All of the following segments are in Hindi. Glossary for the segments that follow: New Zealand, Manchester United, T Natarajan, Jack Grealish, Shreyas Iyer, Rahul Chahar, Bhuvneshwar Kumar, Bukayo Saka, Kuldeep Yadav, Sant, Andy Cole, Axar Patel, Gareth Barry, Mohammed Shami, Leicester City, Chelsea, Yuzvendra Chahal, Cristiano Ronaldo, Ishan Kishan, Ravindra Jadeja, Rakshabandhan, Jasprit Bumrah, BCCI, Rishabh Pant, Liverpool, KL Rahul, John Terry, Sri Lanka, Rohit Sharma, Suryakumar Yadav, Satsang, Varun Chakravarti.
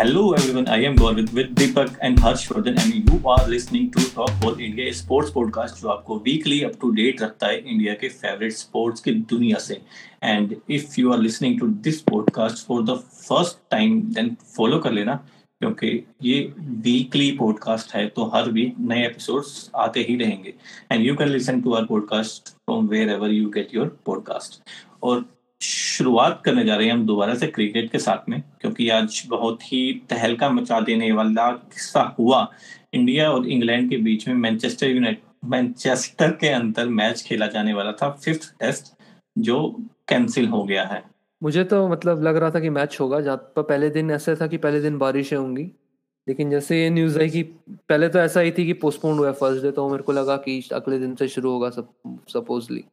Hello everyone, I am Gaurav with Deepak and Harshvardhan and you are listening to Talk All India Sports Podcast जो आपको weekly up to date रखता है इंडिया के favorite sports की दुनिया से. And if you are listening to this podcast for the first time, then follow कर लेना क्योंकि ये weekly podcast है तो हर वीक नए episodes आते ही रहेंगे. And you can listen to our podcast from wherever you get your podcast. और शुरुआत करने जा रहे हैं हम दोबारा से क्रिकेट के साथ में क्योंकि आज बहुत ही तहलका मचा देने वाला किस्सा हुआ. इंडिया और इंग्लैंड के बीच में मैनचेस्टर के अंदर मैच खेला जाने वाला था, 5th टेस्ट, जो कैंसिल हो गया है. मुझे तो मतलब लग रहा था कि मैच होगा जहाँ पर पहले दिन ऐसा था कि पहले दिन बारिशें होंगी, लेकिन जैसे ये न्यूज़ आई कि पहले तो ऐसा ही थी कि पोस्टपोन हुआ फर्स्ट डे, तो मेरे को लगा कि अगले दिन से शुरू होगा सपोजली,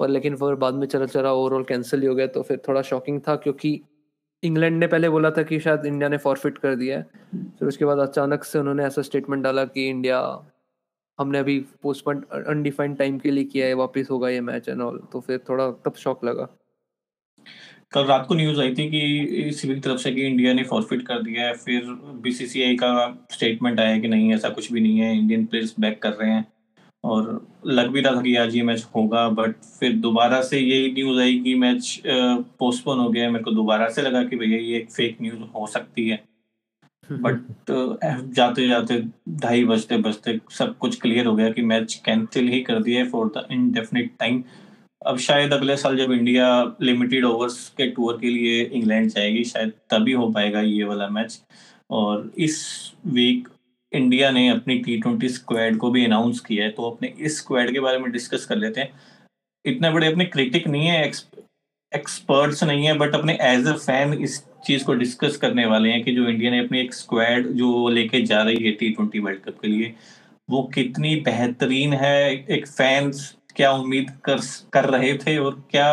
पर लेकिन फिर बाद में चला ओवरऑल कैंसिल ही हो गया. तो फिर थोड़ा शॉकिंग था क्योंकि इंग्लैंड ने पहले बोला था कि शायद इंडिया ने फॉरफिट कर दिया है, फिर उसके बाद अचानक से उन्होंने ऐसा स्टेटमेंट डाला कि इंडिया हमने अभी पोस्टपोन अनडिफाइंड टाइम के लिए किया है, वापस होगा ये मैच एंड ऑल. तो फिर थोड़ा तब शॉक लगा. कल रात को न्यूज़ आई थी कि सिविल तरफ से कि इंडिया ने फॉरफिट कर दिया है, फिर बीसीसीआई का स्टेटमेंट आया कि नहीं ऐसा कुछ भी नहीं है, इंडियन प्लेयर्स बैक कर रहे हैं. और लग भी रहा था कि आज ये मैच होगा, बट फिर दोबारा से यही न्यूज़ आई कि मैच पोस्टपोन हो गया. मेरे को दोबारा से लगा कि भैया ये एक फेक न्यूज़ हो सकती है, बट जाते जाते 2:30 बजते सब कुछ क्लियर हो गया कि मैच कैंसिल ही कर दिया फॉर द इनडेफिनिट टाइम. अब शायद अगले साल जब इंडिया लिमिटेड ओवर्स के टूर के लिए इंग्लैंड जाएगी शायद तभी हो पाएगा ये वाला मैच. और इस वीक इंडिया ने अपनी T20 स्क्वाड को भी अनाउंस किया है, तो अपने इस स्क्वाड के बारे में डिस्कस कर लेते हैं. इतने बड़े अपने क्रिटिक नहीं है, एक्सपर्ट्स नहीं है, बट अपने एज अ फैन इस चीज़ को डिस्कस करने वाले हैं कि जो इंडिया ने अपनी एक स्क्वाड जो लेके जा रही है T20 वर्ल्ड कप के लिए वो कितनी बेहतरीन है, एक फैंस क्या उम्मीद कर रहे थे और क्या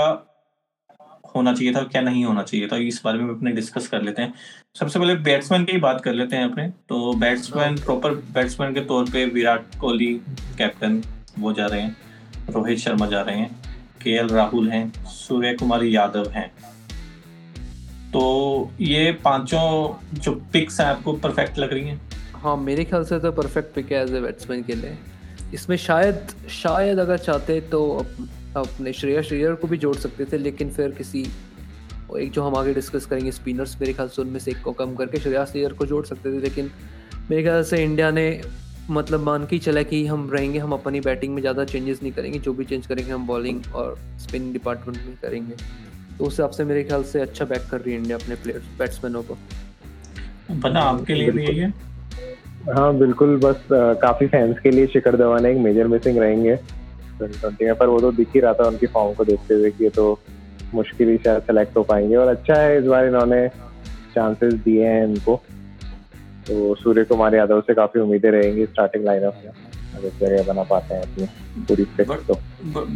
होना चाहिए था क्या नहीं होना चाहिए था, इस बारे में अपने डिस्कस कर लेते हैं. सबसे पहले बैट्समैन की बात कर लेते हैं अपने, तो बैट्समैन प्रॉपर बैट्समैन के तौर पे विराट कोहली कैप्टन वो जा रहे हैं, रोहित शर्मा जा रहे हैं, केएल राहुल हैं, सूर्यकुमार यादव हैं. तो ये पांचों जो पिक्स हैं आपको परफेक्ट लग रही हैं? हाँ, मेरे ख्याल से तो परफेक्ट पिक है एज ए बैट्समैन के लिए. इसमें शायद अगर चाहते तो अपने श्रेयस अय्यर को भी जोड़ सकते थे, लेकिन फिर किसी एक जो हम आगे डिस्कस करेंगे स्पिनर्स मेरे ख्याल से उनमें से एक को कम करके श्रेयस अय्यर को जोड़ सकते थे. लेकिन मेरे ख्याल से इंडिया ने मतलब मान के चला कि हम रहेंगे, हम अपनी बैटिंग में ज़्यादा चेंजेस नहीं करेंगे, जो भी चेंज करेंगे हम बॉलिंग और स्पिन डिपार्टमेंट में करेंगे. तो उस हिसाब से मेरे ख्याल से अच्छा बैक कर रही है इंडिया अपने प्लेयर्स बैट्समैनों को. बना आपके लिए भी है? हाँ बिल्कुल, बस काफ़ी फैंस के लिए शिखर धवन एक मेजर मिसिंग रहेंगे, पर वो तो दिख ही रहा था उनकी फॉर्म को देखते हुए कि तो मुश्किल ही शायद सेलेक्ट हो पाएंगे. और अच्छा है इस बार इन्होंने चांसेस दिए हैं इनको, तो सूर्य कुमार यादव से काफी उम्मीदें रहेंगी स्टार्टिंग लाइनअप में अगर जगह बना पाते हैं अपनी पूरी फिक्स तो.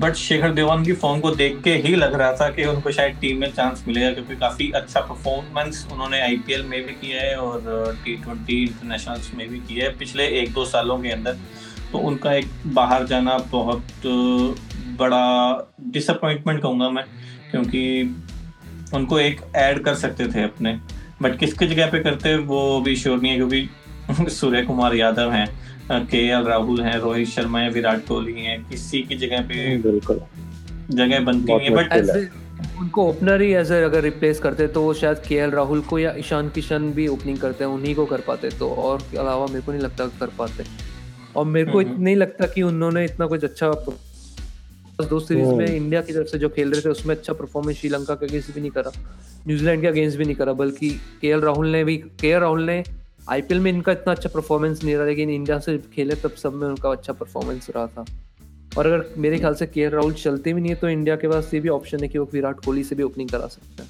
बट शिखर धवन की फॉर्म को देख के ही लग रहा था कि उनको शायद टीम में चांस मिलेगा क्योंकि काफी अच्छा परफॉर्मेंस उन्होंने IPL में भी किया है और T20 इंटरनेशनल्स में भी किया है पिछले 1-2 सालों के अंदर. तो उनका एक बाहर जाना बहुत बड़ा डिसअपॉइंटमेंट कहूँगा मैं, क्योंकि उनको एक ऐड कर सकते थे अपने, बट किसकी जगह पे करते वो भी श्योर नहीं है क्योंकि सूर्य कुमार यादव हैं, केएल राहुल हैं, रोहित शर्मा हैं, विराट कोहली हैं, किसी की जगह पे बिल्कुल जगह बनती नहीं है. बट उनको ओपनर ही एज अगर रिप्लेस करते तो वो शायद केएल राहुल को या ईशान किशन भी ओपनिंग करते हैं उन्हीं को कर पाते, तो और के अलावा मेरे को नहीं लगता कर पाते. और मेरे को नहीं लगता कि उन्होंने इतना कुछ अच्छा 2 सीरीज में इंडिया की तरफ से जो खेल रहे थे उसमें अच्छा परफॉर्मेंस श्रीलंका के अगेंस्ट भी नहीं करा, न्यूजीलैंड के अगेंस्ट भी नहीं करा, बल्कि केएल राहुल ने IPL में इनका इतना अच्छा परफॉर्मेंस नहीं रहा, लेकिन इंडिया से खेले तब सब में उनका अच्छा परफॉर्मेंस रहा था. और अगर मेरे ख्याल से केएल राहुल चलते भी नहीं है तो इंडिया के पास ये भी ऑप्शन है कि वो विराट कोहली से भी ओपनिंग करा सकते हैं.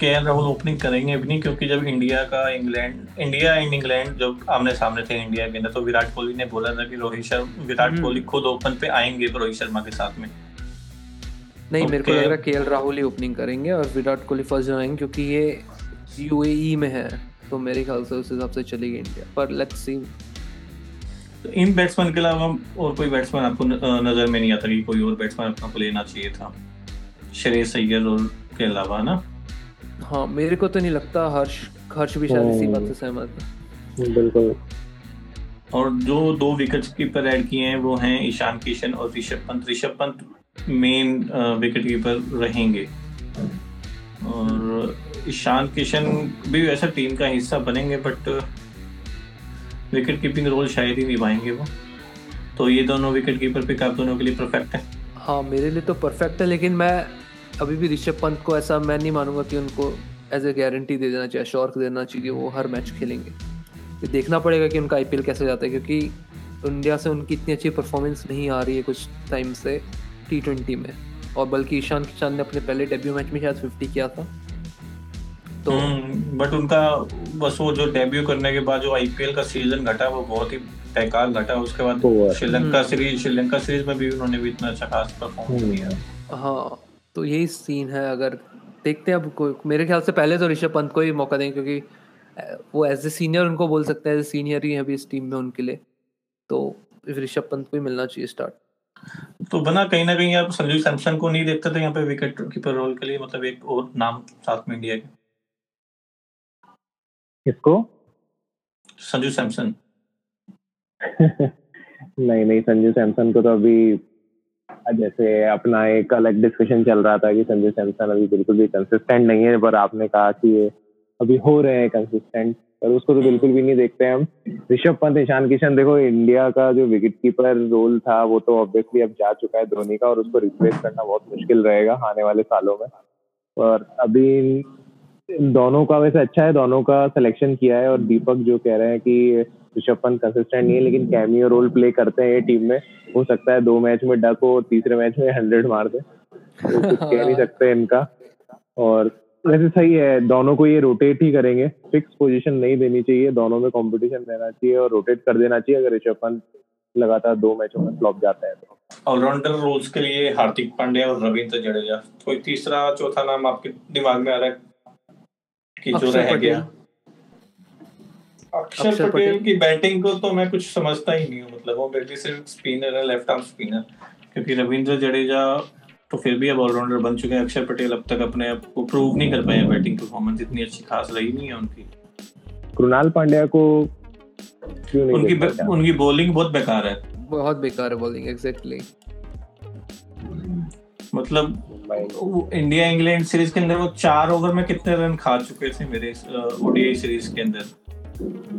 केएल राहुल ओपनिंग करेंगे भी नहीं क्योंकि जब इंडिया एंड इंग्लैंड जब आमने सामने थे इंडिया के अंदर, तो विराट कोहली ने बोला था कि विराट कोहली खुद ओपन पे आएंगे रोहित शर्मा के साथ में. नहीं, मेरे को लग रहा है केएल राहुल ही ओपनिंग करेंगे और विराट कोहली फर्स्ट जाएंगे क्योंकि ये UAE में है, तो मेरे ख्याल से उस हिसाब से चलेगी इंडिया. पर लेट्स सी. तो इन बैट्समैन के अलावा और कोई बैट्समैन आपको नजर में नहीं आता कि कोई और बैट्समैन अपना लेना चाहिए था श्रेयस अय्यर के अलावा ना? हाँ, मेरे को तो नहीं लगता हर्ष हर्ष भी शायद इसी बात से सहमत है। बिल्कुल। और जो दो विकेट कीपर ऐड किए हैं वो हैं ईशान किशन और Rishabh Pant. Rishabh Pant main wicket keeper रहेंगे और ईशान किशन भी वैसा टीम का हिस्सा बनेंगे बट विकेट कीपिंग रोल शायद ही निभाएंगे वो। तो ये दोनों विकेट कीपर पिक आप दोनों के लिए परफेक्ट है। हाँ मेरे लिए तो परफेक्ट है, लेकिन मैं अभी भी ऋषभ पंत को ऐसा मैं नहीं मानूंगा कि उनको एज ए गारंटी दे देना चाहिए, श्योर देना चाहिए वो हर मैच खेलेंगे। ये देखना पड़ेगा कि उनका आईपीएल कैसे जाता है, क्योंकि इंडिया से उनकी इतनी अच्छी परफॉर्मेंस नहीं आ रही है कुछ टाइम से टी20 में। और बल्कि ईशान किशन ने अपने पहले डेब्यू मैच में शायद 50 किया था तो बट उनका बस वो जो डेब्यू करने के बाद जो आईपीएल का सीजन घटा वो बहुत ही बेकार घटा। उसके बाद श्रीलंका सीरीज में भी उन्होंने भी इतना अच्छा खास परफॉर्म किया। हाँ तो यही सीन है। अगर देखते हैं अब मेरे ख्याल से पहले तो ऋषभ पंत को ही मौका दें क्योंकि वो एज ए सीनियर उनको बोल सकते हैं, सीनियर ही है अभी इस टीम में उनके लिए, तो ऋषभ पंत को ही मिलना चाहिए स्टार्ट। तो बना कहीं ना कहीं आप संजू सैमसन को नहीं देखते थे यहाँ पे विकेट कीपर रोल के लिए, मतलब एक और नाम साथ में इंडिया का, इसको संजू सैमसन। नहीं संजू सैमसन को तो अभी जैसे अपना एक अलग डिस्कशन चल रहा था कि संजू सैमसन अभी बिल्कुल भी कंसिस्टेंट नहीं है, पर आपने कहा कि ये अभी हो रहे हैं कंसिस्टेंट, पर उसको तो बिल्कुल भी नहीं देखते हैं हम। ऋषभ पंत ईशान किशन, देखो इंडिया का जो विकेट कीपर रोल था वो तो ऑब्वियसली अब जा चुका है धोनी का, और उसको रिप्लेस करना बहुत मुश्किल रहेगा आने वाले सालों में। और अभी दोनों का वैसे अच्छा है, दोनों का सिलेक्शन किया है। और दीपक जो कह रहे हैं कि ऋषभ पंत कंसिस्टेंट नहीं है लेकिन कैमियो रोल प्ले करते हैं ये टीम में, हो सकता है 2 मैच में डक हो, 3रे मैच में 100 मार दे, तो कुछ कह नहीं सकते इनका। और वैसे सही है, दोनों को ये रोटेट ही करेंगे, फिक्स पोजीशन नहीं देनी चाहिए, दोनों में कंपटीशन रहना चाहिए और रोटेट कर देना चाहिए अगर ऋषभ पंत लगातार 2 मैचों में फ्लॉप जाता है तो। ऑलराउंडर रोल्स के लिए हार्दिक पांड्या और रविंद्र जडेजा। कोई तीसरा चौथा नाम आपके दिमाग में आ रहा है कि जो रह गया? अक्षर पटेल की बैटिंग को तो मैं कुछ समझता ही नहीं हूँ, मतलब वो मेरे लिए सिर्फ स्पिनर है, लेफ्ट आर्म स्पिनर, क्योंकि रविंद्र जडेजा तो फिर भी अब ऑलराउंडर बन चुके हैं। अक्षर पटेल अब तक अपने आप को प्रूव नहीं कर पाए हैं, बैटिंग परफॉर्मेंस इतनी अच्छी खास रही नहीं है उनकी। कृणाल पांड्या को क्यों नहीं? उनकी बॉलिंग बहुत बेकार है बॉलिंग। एग्जैक्टली, मतलब इंडिया इंग्लैंड सीरीज के अंदर वो 4 ओवर में कितने रन खा चुके थे मेरे ओडीआई सीरीज के अंदर,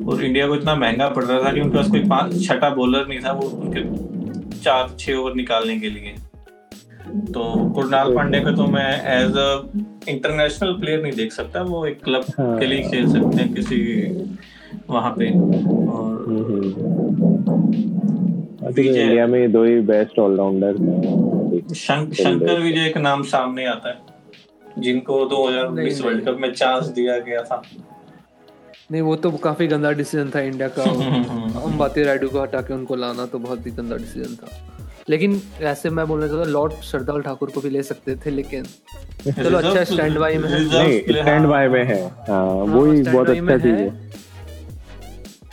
और इंडिया को इतना महंगा पड़ रहा था कि उनके पास कोई 5-6 बॉलर नहीं था वो उनके 4-6 ओवर निकालने के लिए। तो कृणाल पांड्या को तो मैं एज अ इंटरनेशनल प्लेयर नहीं देख सकता, वो एक क्लब के लिए खेल सकते हैं किसी वहां पे। और इंडिया में 2 ही बेस्ट ऑलराउंडर, शंकर विजय का नाम सामने आता है जिनको 2020 वर्ल्ड कप में चांस दिया गया था। नहीं वो तो काफी गंदा डिसीजन था इंडिया का, अंबाती रायडू को हटा के उनको लाना तो बहुत ही गंदा डिसीजन था। लेकिन ऐसे मैं बोलना चाहता हूँ लॉर्ड सरदार ठाकुर को भी ले सकते थे, लेकिन चलो अच्छा स्टैंड बाय में है। वो ही बहुत अच्छा चीज है।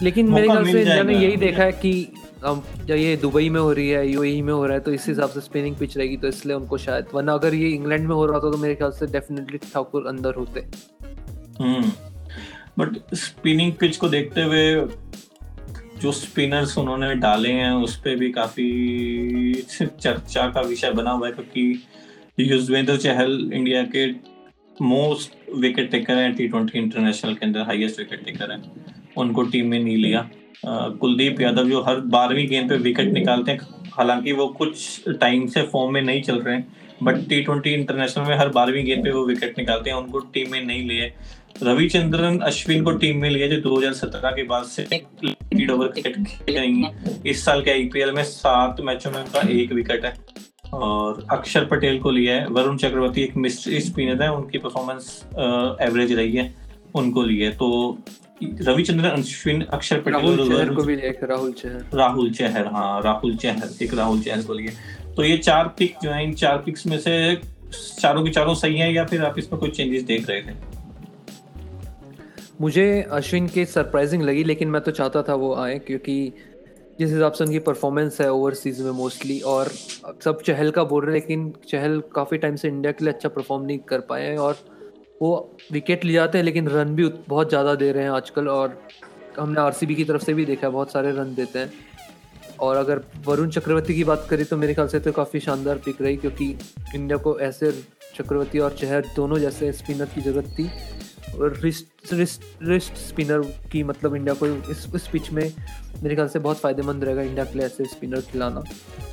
लेकिन मेरे ख्याल से इंडिया ने यही देखा है कि ये दुबई में हो रही है, यूएई में हो रहा है, तो इस हिसाब से स्पिनिंग पिच रहेगी, तो इसलिए उनको शायद, वरना अगर ये इंग्लैंड में हो रहा था तो मेरे ख्याल से डेफिनेटली ठाकुर अंदर होते। बट स्पिनिंग पिच को देखते हुए जो स्पिनर्स उन्होंने डाले हैं उस पर भी काफी चर्चा का विषय बना हुआ है, क्योंकि युजवेंद्र चहल इंडिया के मोस्ट विकेट टेकर हैं टी20 इंटरनेशनल के अंदर, हाईएस्ट विकेट टेकर हैं, उनको टीम में नहीं लिया। कुलदीप यादव जो हर 12वीं गेंद पे विकेट निकालते हैं, हालांकि वो कुछ टाइम से फॉर्म में नहीं चल रहे हैं बट टी20 इंटरनेशनल में हर 12वीं गेंद पे वो विकेट निकालते हैं, उनको टीम में नहीं लिए। रविचंद्रन अश्विन को टीम में लिया जो 2017 के बाद से लीड ओवर क्रिकेट खेल रही है, इस साल के आईपीएल में 7 मैचों में उनका 1 विकेट है। और अक्षर पटेल को लिया है, वरुण चक्रवर्ती एक मिस्ट्री स्पिनर है, उनकी परफॉर्मेंस एवरेज रही है, उनको लिए। तो रविचंद्रन अश्विन, अक्षर पटेल को भी लिया, राहुल चहर, हाँ राहुल चहर को लिए। तो ये 4 पिक जो है, इन 4 पिक्स में से चारों की चारों सही है या फिर आप इसमें कोई चेंजेस देख रहे थे? मुझे अश्विन के सरप्राइजिंग लगी, लेकिन मैं तो चाहता था वो आए क्योंकि जिस हिसाब से उनकी परफॉर्मेंस है ओवरसीज़ में मोस्टली, और सब चहल का बोल रहे हैं लेकिन चहल काफ़ी टाइम से इंडिया के लिए अच्छा परफॉर्म नहीं कर पाए हैं। और वो विकेट ले जाते हैं लेकिन रन भी बहुत ज़्यादा दे रहे हैं आजकल, और हमने आरसीबी की तरफ से भी देखा है बहुत सारे रन देते हैं। और अगर वरुण चक्रवर्ती की बात करें तो मेरे ख्याल से तो काफ़ी शानदार पिक रही, क्योंकि इंडिया को ऐसे चक्रवर्ती और चहर दोनों जैसे स्पिनर की ज़रूरत थी, और रिस्ट स्पिनर की, मतलब इंडिया को इस पिच में मेरे ख्याल से बहुत फ़ायदेमंद रहेगा इंडिया के लिए ऐसे स्पिनर खिलाना।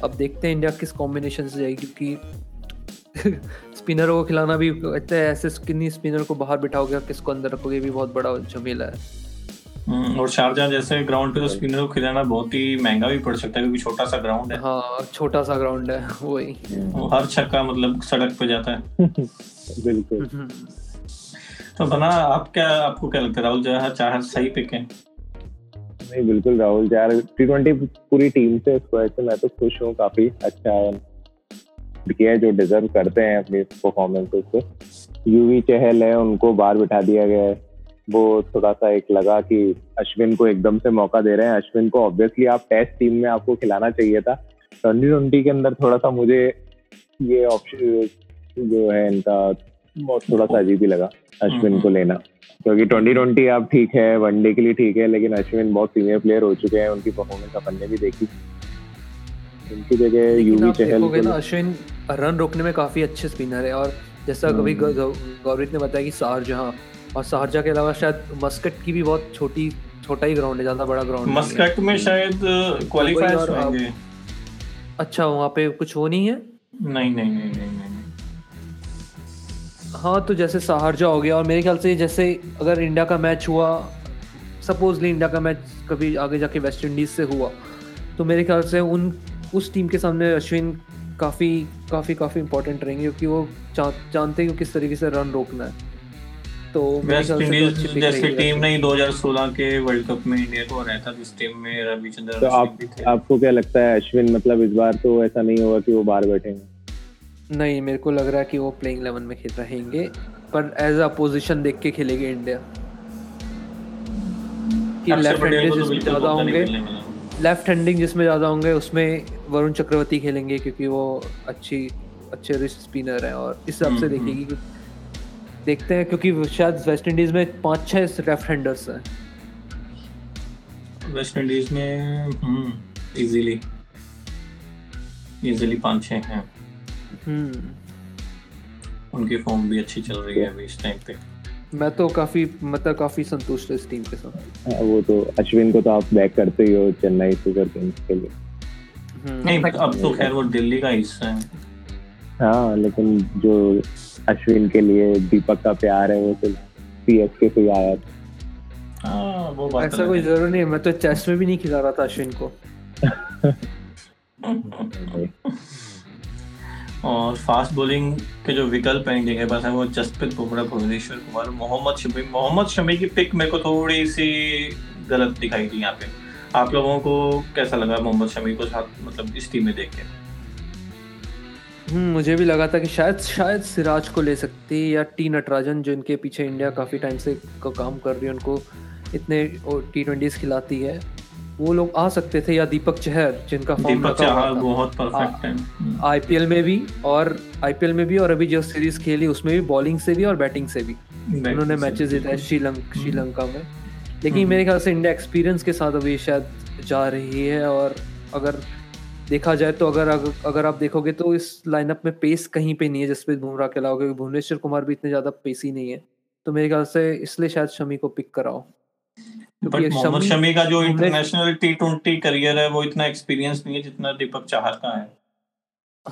अब देखते हैं इंडिया किस कॉम्बिनेशन से जाएगी, क्योंकि स्पिनरों को खिलाना भी ऐसे किन्हीं स्पिनर को बाहर बिठाओगे और किसको अंदर रखोगे भी बहुत बड़ा झमेला है। और शारजाह जैसे ग्राउंड पे तो स्पिनर को खिलाना बहुत ही महंगा भी पड़ सकता है, क्योंकि छोटा सा ग्राउंड है। हाँ, छोटा सा ग्राउंड है, वही हर छक्का मतलब सड़क पे जाता है। बिल्कुल। तो बना आपको क्या लगता है, राहुल चाहर सही पिक है? नहीं, बिल्कुल राहुल चाहर T20 पूरी टीम से, इस वजह से मैं तो खुश हूँ, काफी अच्छा है, जो डिजर्व करते हैं अपनी परफॉर्मेंसेस को। यूवी चहल है, उनको बाहर बिठा दिया गया है, वो थोड़ा सा एक लगा कि अश्विन को एकदम से मौका दे रहे हैं। अश्विन को ऑब्वियसली आप टेस्ट टीम में आपको खिलाना चाहिए था, 2020 के अंदर थोड़ा सा मुझे ये ऑप्शन जो है इनका थोड़ा सा अजीब ही लगा अश्विन को लेना, क्योंकि 2020 आप ठीक है वनडे के लिए ठीक है, लेकिन अश्विन बहुत सीनियर प्लेयर हो चुके हैं, उनकी परफॉर्मेंस अपन ने भी देखी। उनकी जगह यूवी चहल, अश्विन रन रोकने में काफी अच्छे स्पिनर है, और जैसा कभी गौरवित ने बताया कि शारजाह, और शारजाह के अलावा शायद मस्कट की भी बहुत छोटा ही ग्राउंड है, ज़्यादा बड़ा ग्राउंड मस्कट में शायद क्वालिफायर्स होंगे। अच्छा, वहाँ पे कुछ वो नहीं है? नहीं। हाँ, तो जैसे शारजाह हो गया, और मेरे ख्याल से जैसे अगर इंडिया का मैच हुआ, सपोजली इंडिया का मैच कभी आगे जाके वेस्ट इंडीज से हुआ, तो मेरे ख्याल से उस टीम के सामने अश्विन काफ़ी इंपॉर्टेंट रहेंगे, क्योंकि वो जानते हैं किस तरीके से रन रोकना है। तो वेस्ट इंडीज जैसी टीम नहीं 2016 के वर्ल्ड कप में इंडिया को हराया था, जिस टीम में रविचंद्रन अश्विन थे। आपको क्या लगता है, अश्विन मतलब इस बार तो ऐसा नहीं होगा कि वो बाहर बैठेंगे? नहीं, मेरे को लग रहा है कि वो प्लेइंग 11 में खेल रहेंगे, पर एज अ पोजीशन देख के खेलेगी इंडिया कि लेफ्ट हैंडिंग जिसमें ज्यादा होंगे, लेफ्ट हैंडिंग जिसमें ज्यादा होंगे उसमें वरुण चक्रवर्ती खेलेंगे, क्योंकि वो अच्छे रिस्ट स्पिनर हैं, और इस हिसाब से देखेगी। देखते हैं, क्योंकि शायद वेस्ट इंडीज में 5-6 लेफ्ट हैंडर्स हैं वेस्ट इंडीज में। इजीली 5-6 हैं। उनकी फॉर्म भी अच्छी चल रही है अभी इस टाइम पे। मैं तो काफी संतुष्ट हूं इस टीम के साथ। वो तो अश्विन को तो आप बैक करते ही हो चेन्नई सुपर किंग्स के लिए। नहीं, अब तो खैर वो दिल्ली का हिस्सा है। हाँ, लेकिन जो अश्विन के लिए दीपक का प्यार है वो सिर्फ सीएसके से आया था। वो बात ऐसा कोई जरूरी नहीं है, मैं तो चेस में भी नहीं खिला रहा था अश्विन को। और फास्ट बॉलिंग के जो विकल्प हैं इंडिया के पास है, वो जसप्रीत बुमराह, भुवनेश्वर कुमार, मोहम्मद शमी की पिक मेरे को थोड़ी सी गलत दिखाई थी यहाँ पे। आप लोगों को कैसा लगा मोहम्मद शमी को साथ, मतलब इस टीम में देख के? मुझे भी लगा था कि शायद सिराज को ले सकती, या टी नटराजन, जो इनके पीछे इंडिया काफ़ी टाइम से काम कर रही है, उनको इतने T20s खिलाती है, वो लोग आ सकते थे, या दीपक चहर जिनका फॉर्म बहुत परफेक्ट है आईपीएल में भी, और अभी जो सीरीज खेली उसमें भी बॉलिंग से भी और बैटिंग से भी उन्होंने मैचेस जीते श्रीलंका में। लेकिन मेरे ख्याल से इंडिया एक्सपीरियंस के साथ अभी शायद जा रही है, और अगर देखा जाए तो अगर आप देखोगे तो इस लाइनअप में पेस कहीं पे नहीं है जसप्रीत बुमराह के अलावा, क्योंकि भुवनेश्वर कुमार भी इतने ज्यादा पेसी नहीं है, तो मेरे ख्याल से इसलिए शायद शमी को पिक कराओ। मोहम्मद शमी का जो इंटरनेशनल T20 करियर है वो इतना एक्सपीरियंस नहीं है जितना दीपक चाहर का है।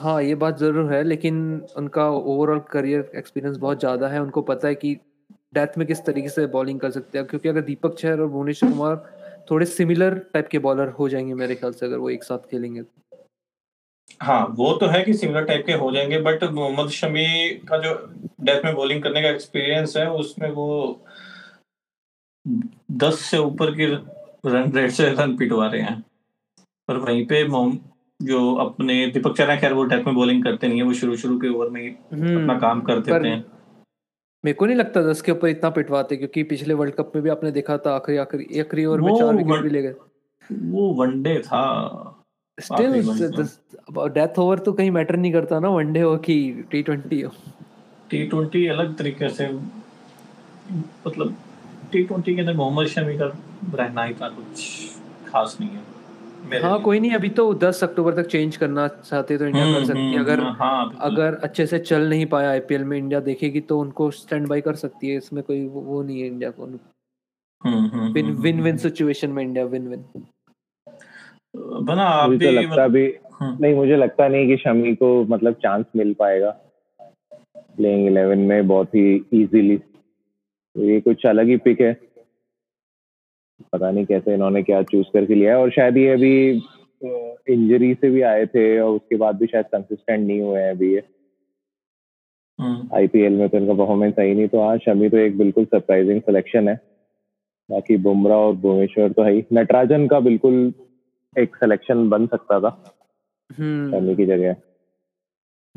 हाँ, ये बात जरूर है, लेकिन उनका ओवरऑल करियर एक्सपीरियंस बहुत ज्यादा है, उनको पता है कि डेथ में किस तरीके से बॉलिंग कर सकते हैं, क्योंकि अगर दीपक चहर और भुवनेश्वर कुमार थोड़े सिमिलर टाइप के बॉलर हो जाएंगे मेरे ख्याल से अगर वो एक साथ खेलेंगे। हाँ, वो तो है कि सिमिलर टाइप के हो जाएंगे, बट मोहम्मद शमी का जो डेथ में बॉलिंग करने का एक्सपीरियंस है उसमें वो 10 से ऊपर की रन रेट से रन पिटवा रहे हैं, पर वहीं पे जो अपने दीपक चहर, खैर वो डेथ में बॉलिंग करते नहीं है, वो शुरू के ओवर में ही अपना काम करते हैं। मेरे को नहीं लगता 10 के ऊपर इतना पिटवाते, क्योंकि पिछले वर्ल्ड कप में भी आपने देखा था आखिरी ओवर में 4 विकेट भी ले गए, वो वनडे था। डेथ ओवर तो कहीं मैटर नहीं करता ना, वनडे हो कि T20 हो। T20 अलग तरीके से मतलब T20 के अंदर मोहम्मद शमी का रहना ही था, कुछ खास नहीं है। हाँ कोई नहीं, अभी तो 10 अक्टूबर तक चेंज करना चाहते तो इंडिया कर सकती है। अगर अगर अच्छे से चल नहीं पाया आईपीएल में इंडिया देखेगी तो उनको स्टैंड बाई कर सकती है, इसमें कोई वो नहीं है। इंडिया को विन विन सिचुएशन में इंडिया विन विन बना। मुझे लगता भी नहीं, मुझे लगता नहीं कि शमी को मतलब चांस मिल पाएगा प्लेइंग 11 में बहुत ही इजीली। ये कुछ अलग ही पिक है, पता नहीं कैसे इन्होंने क्या चूज करके लिया है। और शायद ये अभी इंजरी से भी आए थे और उसके बाद भी शायद कंसिस्टेंट नहीं हुए हैं अभी ये आईपीएल में, तो इनका परफॉर्मेंस आई नहीं। तो हाँ शमी तो एक बिल्कुल सरप्राइजिंग सिलेक्शन है, बाकी बुमराह और भुवनेश्वर तो है ही। नटराजन का बिल्कुल एक सिलेक्शन बन सकता था शमी की जगह।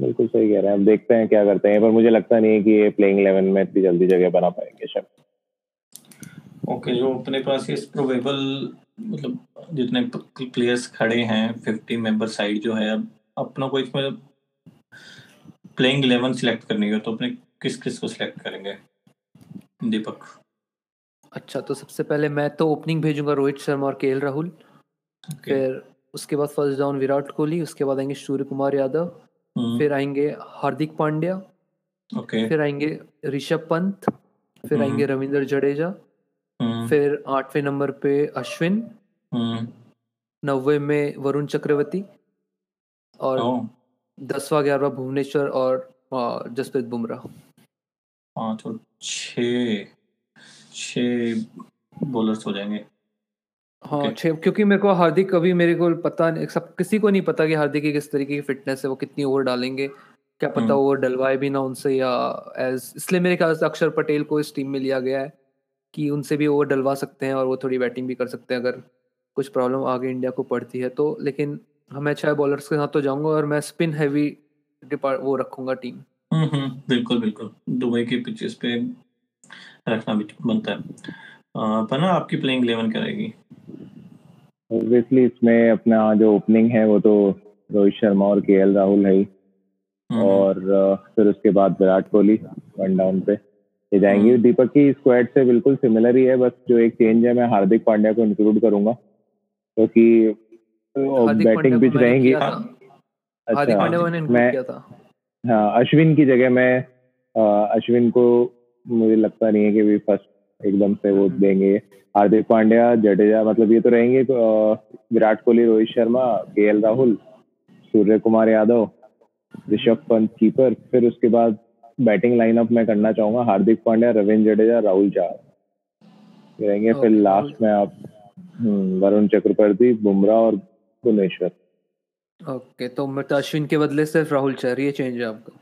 बिल्कुल सही कह रहे हैं, अब देखते हैं क्या करते हैं, पर मुझे लगता नहीं है कि ये प्लेइंग 11 में इतनी जल्दी जगह बना पाएंगे शमी। ओके जो अपने पास इस प्रोबेबल मतलब जितने प्लेयर्स खड़े हैं 50 मेंबर साइड जो है, अब अपना कोई इसमें प्लेइंग 11 सिलेक्ट करनी हो तो अपने किस किस को सिलेक्ट करेंगे दीपक? अच्छा तो सबसे पहले मैं तो ओपनिंग भेजूंगा रोहित शर्मा और केएल राहुल, फिर उसके बाद फर्स्ट डाउन विराट कोहली, उसके बाद आएंगे सूर्यकुमार यादव, फिर आएंगे हार्दिक पांड्या, फिर आएंगे ऋषभ पंत, फिर आएंगे रविंद्र जडेजा, फिर 8वें नंबर पे अश्विन, 90 में वरुण चक्रवर्ती और 10वां 11वां भुवनेश्वर और जसप्रीत बुमराह। 5 और 6 बॉलर्स हो जाएंगे। हाँ 6 क्योंकि मेरे को हार्दिक अभी मेरे को पता नहीं, सब किसी को नहीं पता कि हार्दिक की किस तरीके की फिटनेस है, वो कितनी ओवर डालेंगे, क्या पता ओवर डलवाए भी ना उनसे या एज, इसलिए मेरे ख्याल से अक्षर पटेल को इस टीम में लिया गया है कि उनसे भी ओवर डलवा सकते हैं और वो थोड़ी बैटिंग भी कर सकते हैं अगर कुछ प्रॉब्लम आगे इंडिया को पड़ती है तो। लेकिन मैं 6 बॉलर्स के साथ तो जाऊंगा और मैं स्पिन हैवी वो रखूंगा टीम। बिल्कुल बिल्कुल, दुबई के पिचेस पे रखना भी बनता है। पन्ना आपकी प्लेइंग 11 क्या रहेगी? ऑब्वियसली इसमें अपना जो ओपनिंग है वो तो रोहित शर्मा और केएल राहुल है, और फिर उसके बाद विराट कोहली वन डाउन पे ये जाएंगे। दीपक की स्क्वाड से बिल्कुल सिमिलर ही है, बस जो एक चेंज है मैं हार्दिक पांड्या को इंक्लूड करूंगा क्योंकि बैटिंग पिच रहेंगी। हाँ अश्विन की जगह मैं अश्विन को मुझे लगता नहीं है कि भी फर्स्ट एकदम से वो देंगे। हार्दिक पांड्या जडेजा मतलब ये तो रहेंगे, विराट कोहली रोहित शर्मा केएल राहुल सूर्य कुमार यादव ऋषभ पंत कीपर। फिर उसके बाद बैटिंग लाइनअप मैं करना चाहूंगा हार्दिक पांड्या रविंद्र जडेजा राहुल चहर रहेंगे, फिर लास्ट में आप वरुण चक्रवर्ती बुमराह और भुवनेश्वर। ओके तो मैं अश्विन के बदले सिर्फ राहुल चहर, ये चेंज है आपका।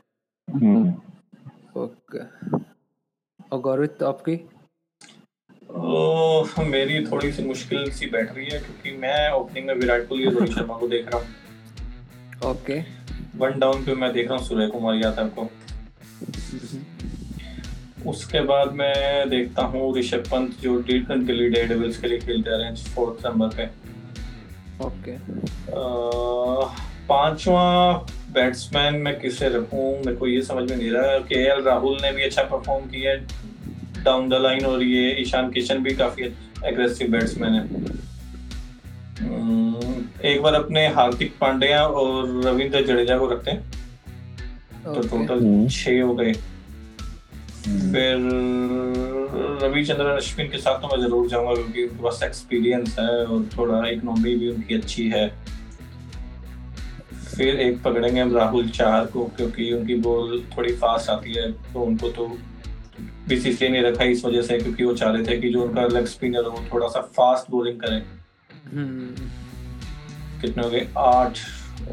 ओके और गौरव आपकी? मेरी थोड़ी सी मुश्किल सी बैठ रही है क्योंकि मैं ओपनिंग में विराट कोहली और रोहित शर्मा को देख रहा हूँ। ओके वन डाउन पे मैं देख रहा हूँ सूर्य कुमार यादव को, उसके बाद मैं देखता हूँ ऋषभ पंत जो T20 के लिए डेयरडेविल्स के लिए खेलते रहे हैं 4th नंबर पे। ओके 5वां बैट्समैन मैं किसे रखूँ, मेरे को ये समझ में नहीं रहा। केएल राहुल ने भी अच्छा परफॉर्म किया डाउन द लाइन और ये ईशान किशन भी काफी एग्रेसिव बैट्समैन है। एक बार अपने हार्दिक पांड्या और रविंद्र जडेजा को रखते हैं तो टोटल 6 हो गए। फिर रविचंद्रन अश्विन के साथ तो मैं जरूर जाऊंगा क्योंकि उनके पास एक्सपीरियंस है और थोड़ा इकोनॉमी भी उनकी अच्छी है। फिर एक पकड़ेंगे हम राहुल चाहर को क्योंकि उनकी बॉल थोड़ी फास्ट आती है, तो उनको तो बीसीसीआई ने रखा इस वजह से क्योंकि वो चाह रहे थे कि जो उनका लेग स्पिनर हो वो थोड़ा सा फास्ट बॉलिंग करे। कितने हो गए? 8।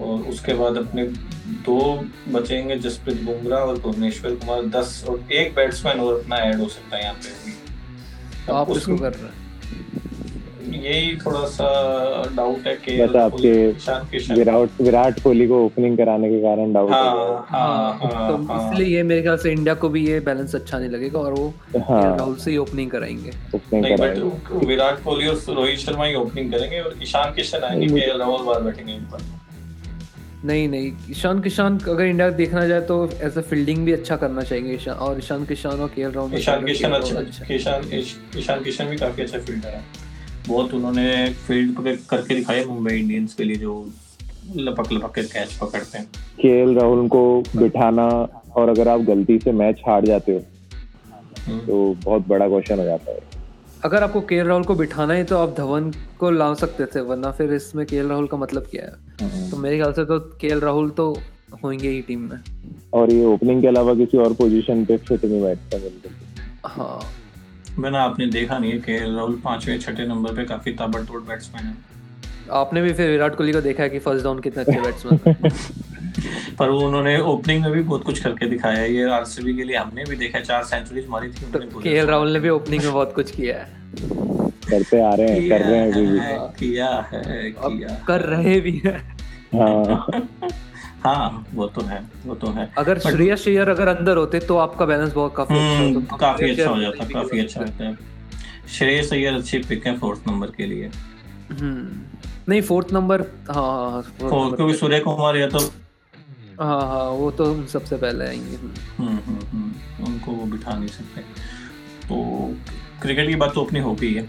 और उसके बाद अपने 2 बचेंगे जसप्रीत बुमराह और भुवनेश्वर कुमार 10 और एक बैट्समैन और अपना ऐड हो सकता है यहाँ पे। आप उसको कर रहे हैं, यही थोड़ा सा डाउट है कि आपके विराट कोहली को ओपनिंग कराने के कारण डाउट है, इसलिए ये मेरे ख्याल से इंडिया को भी ये बैलेंस अच्छा नहीं लगेगा और वो राहुल से ही ओपनिंग कराएंगे। विराट कोहली और रोहित शर्मा ही ओपनिंग करेंगे और ईशान किशन आएंगे, केएल राहुल बाहर बैठेंगे। नहीं, ईशान किशन अगर इंडिया देखना जाए तो एज अ फील्डिंग भी अच्छा करना चाहिए और ईशान किशन और केएल राहुल, ईशान किशन भी काफी अच्छा फील्डर है, बहुत उन्होंने फील्ड पे करके दिखाया मुंबई इंडियंस के लिए, जो लपक के कैच पकड़ते हैं। केएल राहुल को बिठाना, और अगर आप गलती से मैच हार जाते हो तो बहुत बड़ा क्वेश्चन हो जाता है। अगर आपको केएल राहुल को बिठाना है तो आप धवन को ला सकते थे, वरना फिर इसमें केएल राहुल का मतलब क्या है? तो मेरे ख्याल से तो केएल राहुल तो होंगे ही टीम में, और ये ओपनिंग के अलावा किसी और पोजीशन पे फिट नहीं बैठता बिल्कुल। हाँ, मैंने आपने देखा नहीं है केएल राहुल 5वें-6वें नंबर पे काफी ताबड़तोड़ बैट्समैन है। आपने भी फिर विराट कोहली को देखा है कि फर्स्ट डाउन कितने अच्छे बैट्समैन है, पर उन्होंने ओपनिंग में भी बहुत कुछ करके दिखाया है। ये आरसीबी के लिए हमने भी देखा, 4 सेंचुरीज मारी थी उन्होंने। केएल राहुल ने भी ओपनिंग में बहुत कुछ किया है, करते आ रहे हैं, कर रहे हैं अभी भी, किया है, कर रहे भी है। हाँ, वो तो है। अगर श्रेयस अय्यर अगर अंदर होते तो आपका बैलेंस बहुत काफी अच्छा हो जाता। श्रेयस अय्यर अच्छी पिक है 4th नंबर के लिए। नहीं, 4th नंबर, हाँ, क्योंकि सूर्य कुमार यादव, हाँ, वो तो सबसे पहले आएंगे, उनको वो बिठा नहीं सकते। तो क्रिकेट की बात तो अपनी हो गई है।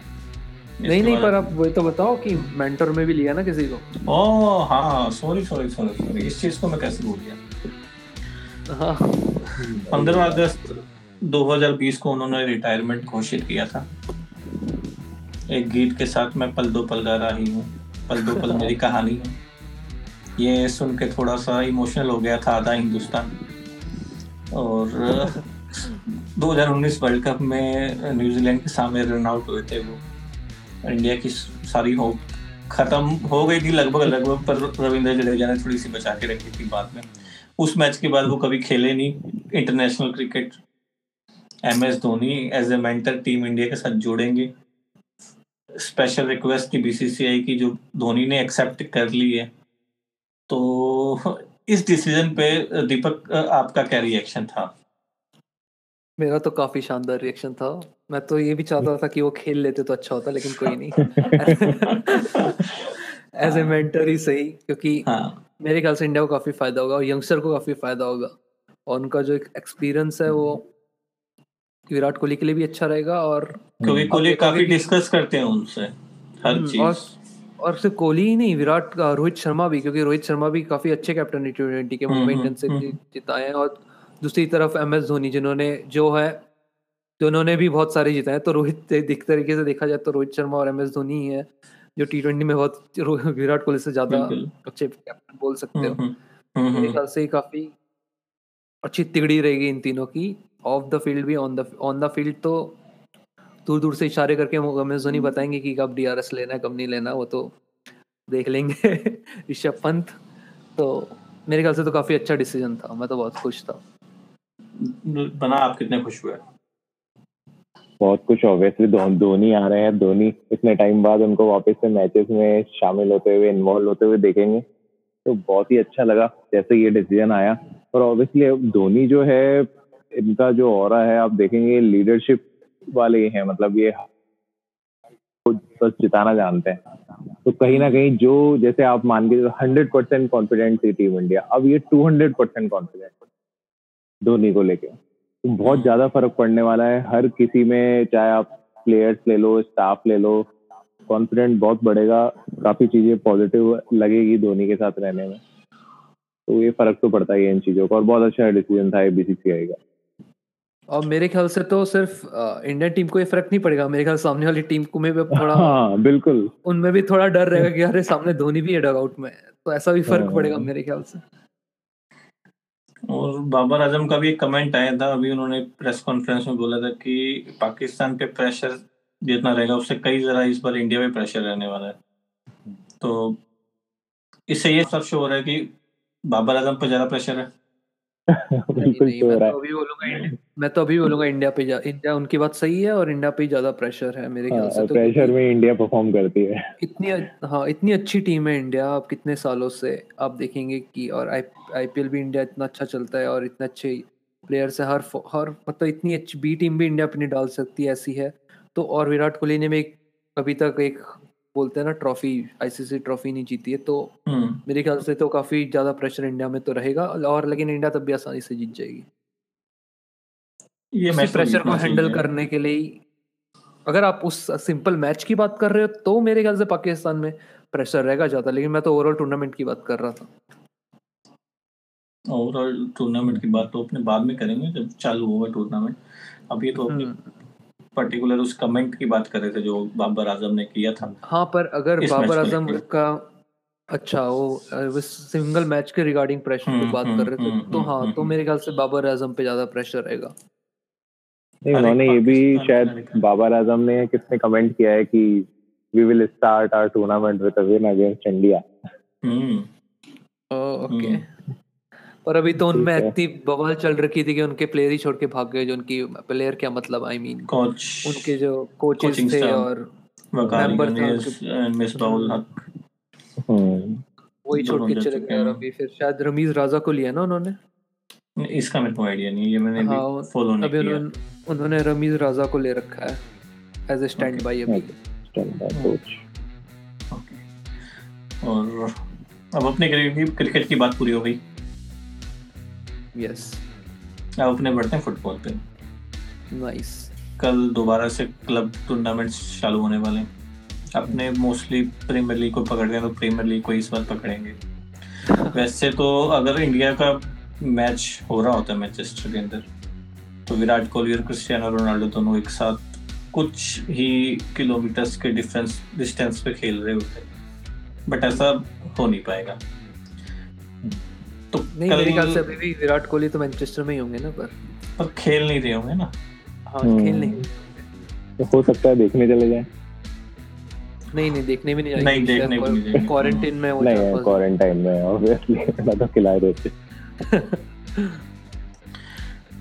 नहीं, पर आप वही तो बताओ कि मेंटर में भी लिया ना किसी को। ओह हाँ, सॉरी, इस चीज को मैं कैसे भूल गया। हाँ, 15 अगस्त 2020 को उन्होंने रिटायरमेंट घोषित किया था एक गीत के साथ। मैं पल दो पल गा रही हूँ, पल दो पल मेरी कहानी है। ये सुन के थोड़ा सा इमोशनल हो गया था आधा हिंदुस्तान। और 2019 वर्ल्ड कप में न्यूजीलैंड के सामने रन आउट हुए थे वो। इंडिया की सारी होप खत्म हो गई थी लगभग, पर रविंद्र जडेजा ने थोड़ी सी बचा के रखी थी बाद में। उस मैच के बाद वो कभी खेले नहीं international cricket. MS Dhoni as a mentor team India के साथ जुड़ेंगे। स्पेशल रिक्वेस्ट थी BCCI की, जो धोनी ने एक्सेप्ट कर ली है। तो इस डिसीजन पे दीपक, आपका क्या रिएक्शन था? मेरा तो काफी शानदार रिएक्शन था। मैं तो ये भी चाहता था कि वो खेल लेते तो अच्छा होता, लेकिन कोई नहीं, एज ए मेंटर ही सही, क्योंकि मेरे ख्याल से इंडिया को काफी फायदा होगा और यंगस्टर को काफी फायदा होगा। और उनका जो एक्सपीरियंस है वो विराट कोहली के लिए भी अच्छा रहेगा, और क्योंकि कोहली काफी डिस्कस करते हैं उनसे हर चीज। और सिर्फ कोहली ही नहीं, रोहित शर्मा भी, क्योंकि रोहित शर्मा भी काफी अच्छे कैप्टन T20 के मुंबई इंडियंस से जिताए हैं। और दूसरी तरफ MS धोनी जिन्होंने भी बहुत सारे जिताए। तो रोहित एक तरीके से देखा जाए तो रोहित शर्मा और MS धोनी ही है जो T20 में बहुत विराट कोहली से ज्यादा अच्छे कैप्टन बोल सकते हो। मेरे ख्याल से काफी अच्छी तिगड़ी रहेगी इन तीनों की, ऑफ द फील्ड भी ऑन द फील्ड। तो दूर दूर से इशारे करके मोहम्मद शमी बताएंगे कि कब DRS लेना है कब नहीं लेना, वो तो देख लेंगे ऋषभ पंत। तो मेरे ख्याल से तो काफी अच्छा डिसीजन था, मैं तो बहुत खुश था। बना, आप कितने खुश हुए? बहुत खुश, ऑब्वियसली धोनी आ रहे हैं। धोनी इतने टाइम बाद उनको वापस से मैचेस में शामिल होते हुए, इन्वॉल्व होते हुए देखेंगे, तो बहुत ही अच्छा लगा जैसे ये डिसीजन आया। और ऑब्वियसली धोनी जो है, इनका जो ऑरा है, आप देखेंगे लीडरशिप वाले हैं, मतलब ये बस जिताना जानते हैं। तो कहीं ना कहीं जो, जैसे आप मान के 100% कॉन्फिडेंट थी टीम इंडिया, अब ये 200% कॉन्फिडेंट धोनी को लेके। तो बहुत ज्यादा फर्क पड़ने वाला है हर किसी में, चाहे आप प्लेयर्स ले लो, स्टाफ ले लो, कॉन्फिडेंट बहुत बढ़ेगा। काफी चीजें पॉजिटिव लगेगी धोनी के साथ रहने में, तो ये फर्क तो पड़ता ही है इन चीजों का। और बहुत अच्छा डिसीजन था BCCI का। और मेरे ख्याल से तो सिर्फ इंडियन टीम को ये फर्क नहीं पड़ेगा, मेरे ख्याल सामने वाली टीम को में भी थोड़ा, हाँ बिल्कुल, उनमें भी थोड़ा डर रहेगा कि अरे सामने धोनी भी है डग आउट में, तो ऐसा भी फर्क पड़ेगा मेरे ख्याल से। और बाबर आजम का भी एक कमेंट आया था अभी, उन्होंने प्रेस कॉन्फ्रेंस में बोला था कि पाकिस्तान पे प्रेशर जितना रहेगा उससे कई जरा इस बार इंडिया पे प्रेशर रहने वाला है। तो इससे ये सब शो हो रहा है कि बाबर आजम पे ज्यादा प्रेशर है। मैं तो अभी बोलूंगा इंडिया उनकी बात सही है, और इंडिया पे ही ज्यादा प्रेशर है मेरे ख्याल से। प्रेशर में इंडिया परफॉर्म करती है, इतनी अच्छी टीम है इंडिया। आप कितने सालों से आप देखेंगे कि, और IPL भी इंडिया इतना अच्छा चलता है और इतने अच्छे प्लेयर्स है, हर मतलब इतनी अच्छी B टीम भी इंडिया अपनी डाल सकती है, ऐसी है। तो और विराट कोहली ने भी अभी तक एक बोलते हैं ना ट्रॉफी, आईसीसी ट्रॉफी नहीं जीती है, तो मेरे ख्याल से तो काफी ज्यादा प्रेशर इंडिया में तो रहेगा, और लेकिन इंडिया तब भी आसानी से जीत जाएगी। ये इसी प्रेशर को हैंडल करने के लिए, अगर आप उस सिंपल मैच की बात कर रहे हो तो मेरे ख्याल से पाकिस्तान में प्रेशर रहेगा ज्यादा, लेकिन मैं तो ओवरऑल टूर्नामेंट की बात कर रहा था। ओवरऑल टूर्नामेंट की बात तो अपने बाद में करेंगे जब चालू होगा टूर्नामेंट। अब ये तो अपने पर्टिकुलर उस कमेंट की बात कर रहे थे जो बाबर आजम ने किया था। हाँ, पर अगर बाबर आजम का अच्छा वो सिंगल मैच के रिगार्डिंग प्रेशर की बात कर रहे थे तो हाँ, तो मेरे ख्याल से बाबर आजम पे ज्यादा प्रेशर रहेगा। उन्होंने ये भी शायद बाबर आजम ने किसने कमेंट किया है कि we will start our tournament with a win against India. Okay, पर अभी तो उनमें इतनी बवाल चल रखी थी कि उनके प्लेयर ही छोड़ के भाग गए, जो उनकी प्लेयर क्या मतलब आई मीन कोच, उनके जो कोचेस थे और मेंबर थे मिस बाउल हक, वही छोड़ के चले गए। और अभी फिर शायद रमीज राजा को लिया ना उन्होंने, इसका मेरे को आइडिया नहीं है, ये मैंने भी फॉलो नहीं किया। उन्होंने रमीज राजा को ले रखा है एज ए स्टैंड बाय अभी, स्टैंड बाय कोच। ओके, और अब अपने क्रिकेट की बात पूरी हो गई। यस, अब अपने बढ़ते हैं फुटबॉल पे। नाइस, कल दोबारा से क्लब टूर्नामेंट्स चालू होने वाले हैं। अपने मोस्टली प्रीमियर लीग को पकड़ गए तो प्रीमियर लीग को इस बार पकड़ेंगे। वैसे तो अगर इंडिया का मैच हो रहा होता है मैनचेस्टर के अंदर तो विराट कोहली और क्रिस्टियानो रोनाल्डो दोनों एक साथ कुछ ही किलोमीटर्स के डिफरेंस डिस्टेंस पे खेल रहे होते, बट ऐसा हो नहीं पाएगा। तो नहीं, मेरे ख्याल से अभी भी विराट कोहली तो मैनचेस्टर में ही होंगे ना, पर खेल नहीं रहे होंगे ना। हाँ, खेल नहीं हो सकता है, देखने चले जाए। नहीं देखने भी नहीं जाएंगे, क्वारंटाइन में हो जाएगा। क्वारंटाइन में ऑब्वियसली खिलाए देते।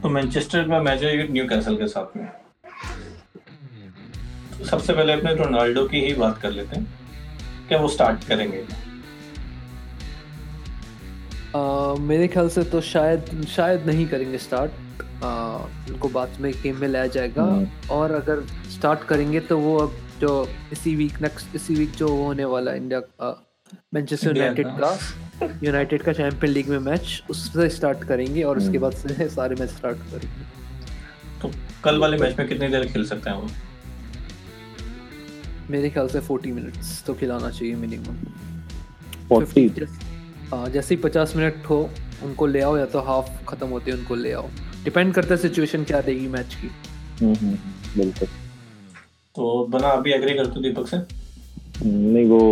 तो मैनचेस्टर का मैच है न्यूकैसल के साथ में। सबसे पहले अपने रोनाल्डो की ही बात कर लेते हैं, क्या वो स्टार्ट करेंगे? मेरे ख्याल से तो शायद नहीं करेंगे स्टार्ट, उनको बाद में गेम में लाया जाएगा। और अगर स्टार्ट करेंगे तो वो अब जो इसी वीक जो होने वाला इंडिया मैनचेस्टर यूनाइटेड का चैंपियन लीग में मैच, उससे स्टार्ट करेंगे और उसके बाद से सारे मैच स्टार्ट करेंगे। तो कल वाले मैच में कितनी देर खेल सकते हैं वो? मेरे ख्याल से 40 मिनट्स तो खिलाना चाहिए मिनिमम। 40 जैसे ही 50 मिनट हो उनको ले आओ, या तो हाफ खत्म होते हैं उनको ले आओ, डिपेंड करता है सिचुएशन क्या रहेगी मैच की। बिल्कुल। तो बना अभी एग्री करते हो दीपक से? नहीं, वो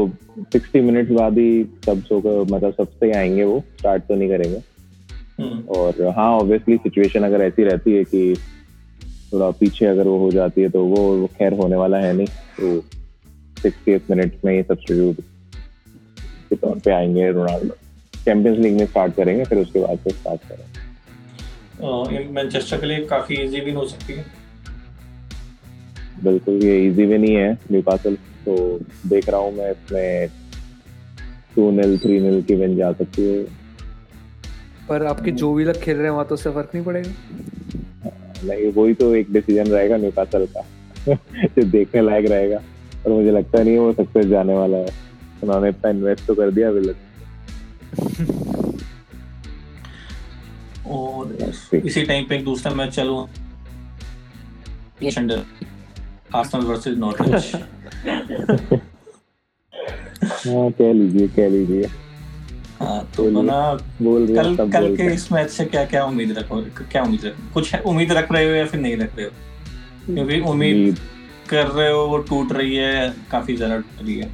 60 मिनट बाद ही सबसे आएंगे, वो स्टार्ट तो नहीं करेंगे। और हाँ, ऑब्वियसली सिचुएशन अगर ऐसी रहती है कि थोड़ा पीछे अगर वो हो जाती है तो वो खैर होने वाला है नहीं, तो 68 मिनट में ये सब्स्टिट्यूट के तौर पे आएंगे रोनाल्डो। चैंपियंस लीग में स्टार्ट करेंगे, फिर उसके बाद से स्टार्ट करेंगे। मैनचेस्टर के लिए काफी इजी विन हो सकती है। बिल्कुल, ये इजी विन ही है न्यूकासल, तो देख रहा हूँ मैं इसमें 2-0, 3-0 की विन जा सकती है। पर आपके जो भी लोग खेल रहे हैं वहाँ तो उससे फर्क नहीं पड़ेगा। नहीं, वही तो एक डिसीजन रहेगा न्यूकासल का जो देखने लायक रहेगा, पर मुझे लगता नहीं वो सक्सेस जाने वाला है। उन्होंने इतना इन्वेस्ट तो कर दिया और इसी टाइम पे एक दूसरा मैच चालू है, आर्सेनल वर्सेस नॉर्थविच। हाँ, कह लीजिए। हाँ, तो बना कल के इस मैच से क्या उम्मीद रखो? कुछ उम्मीद रख रहे हो या फिर नहीं रख रहे हो? क्योंकि उम्मीद कर रहे हो वो टूट रही है, काफी ज्यादा टूट रही है।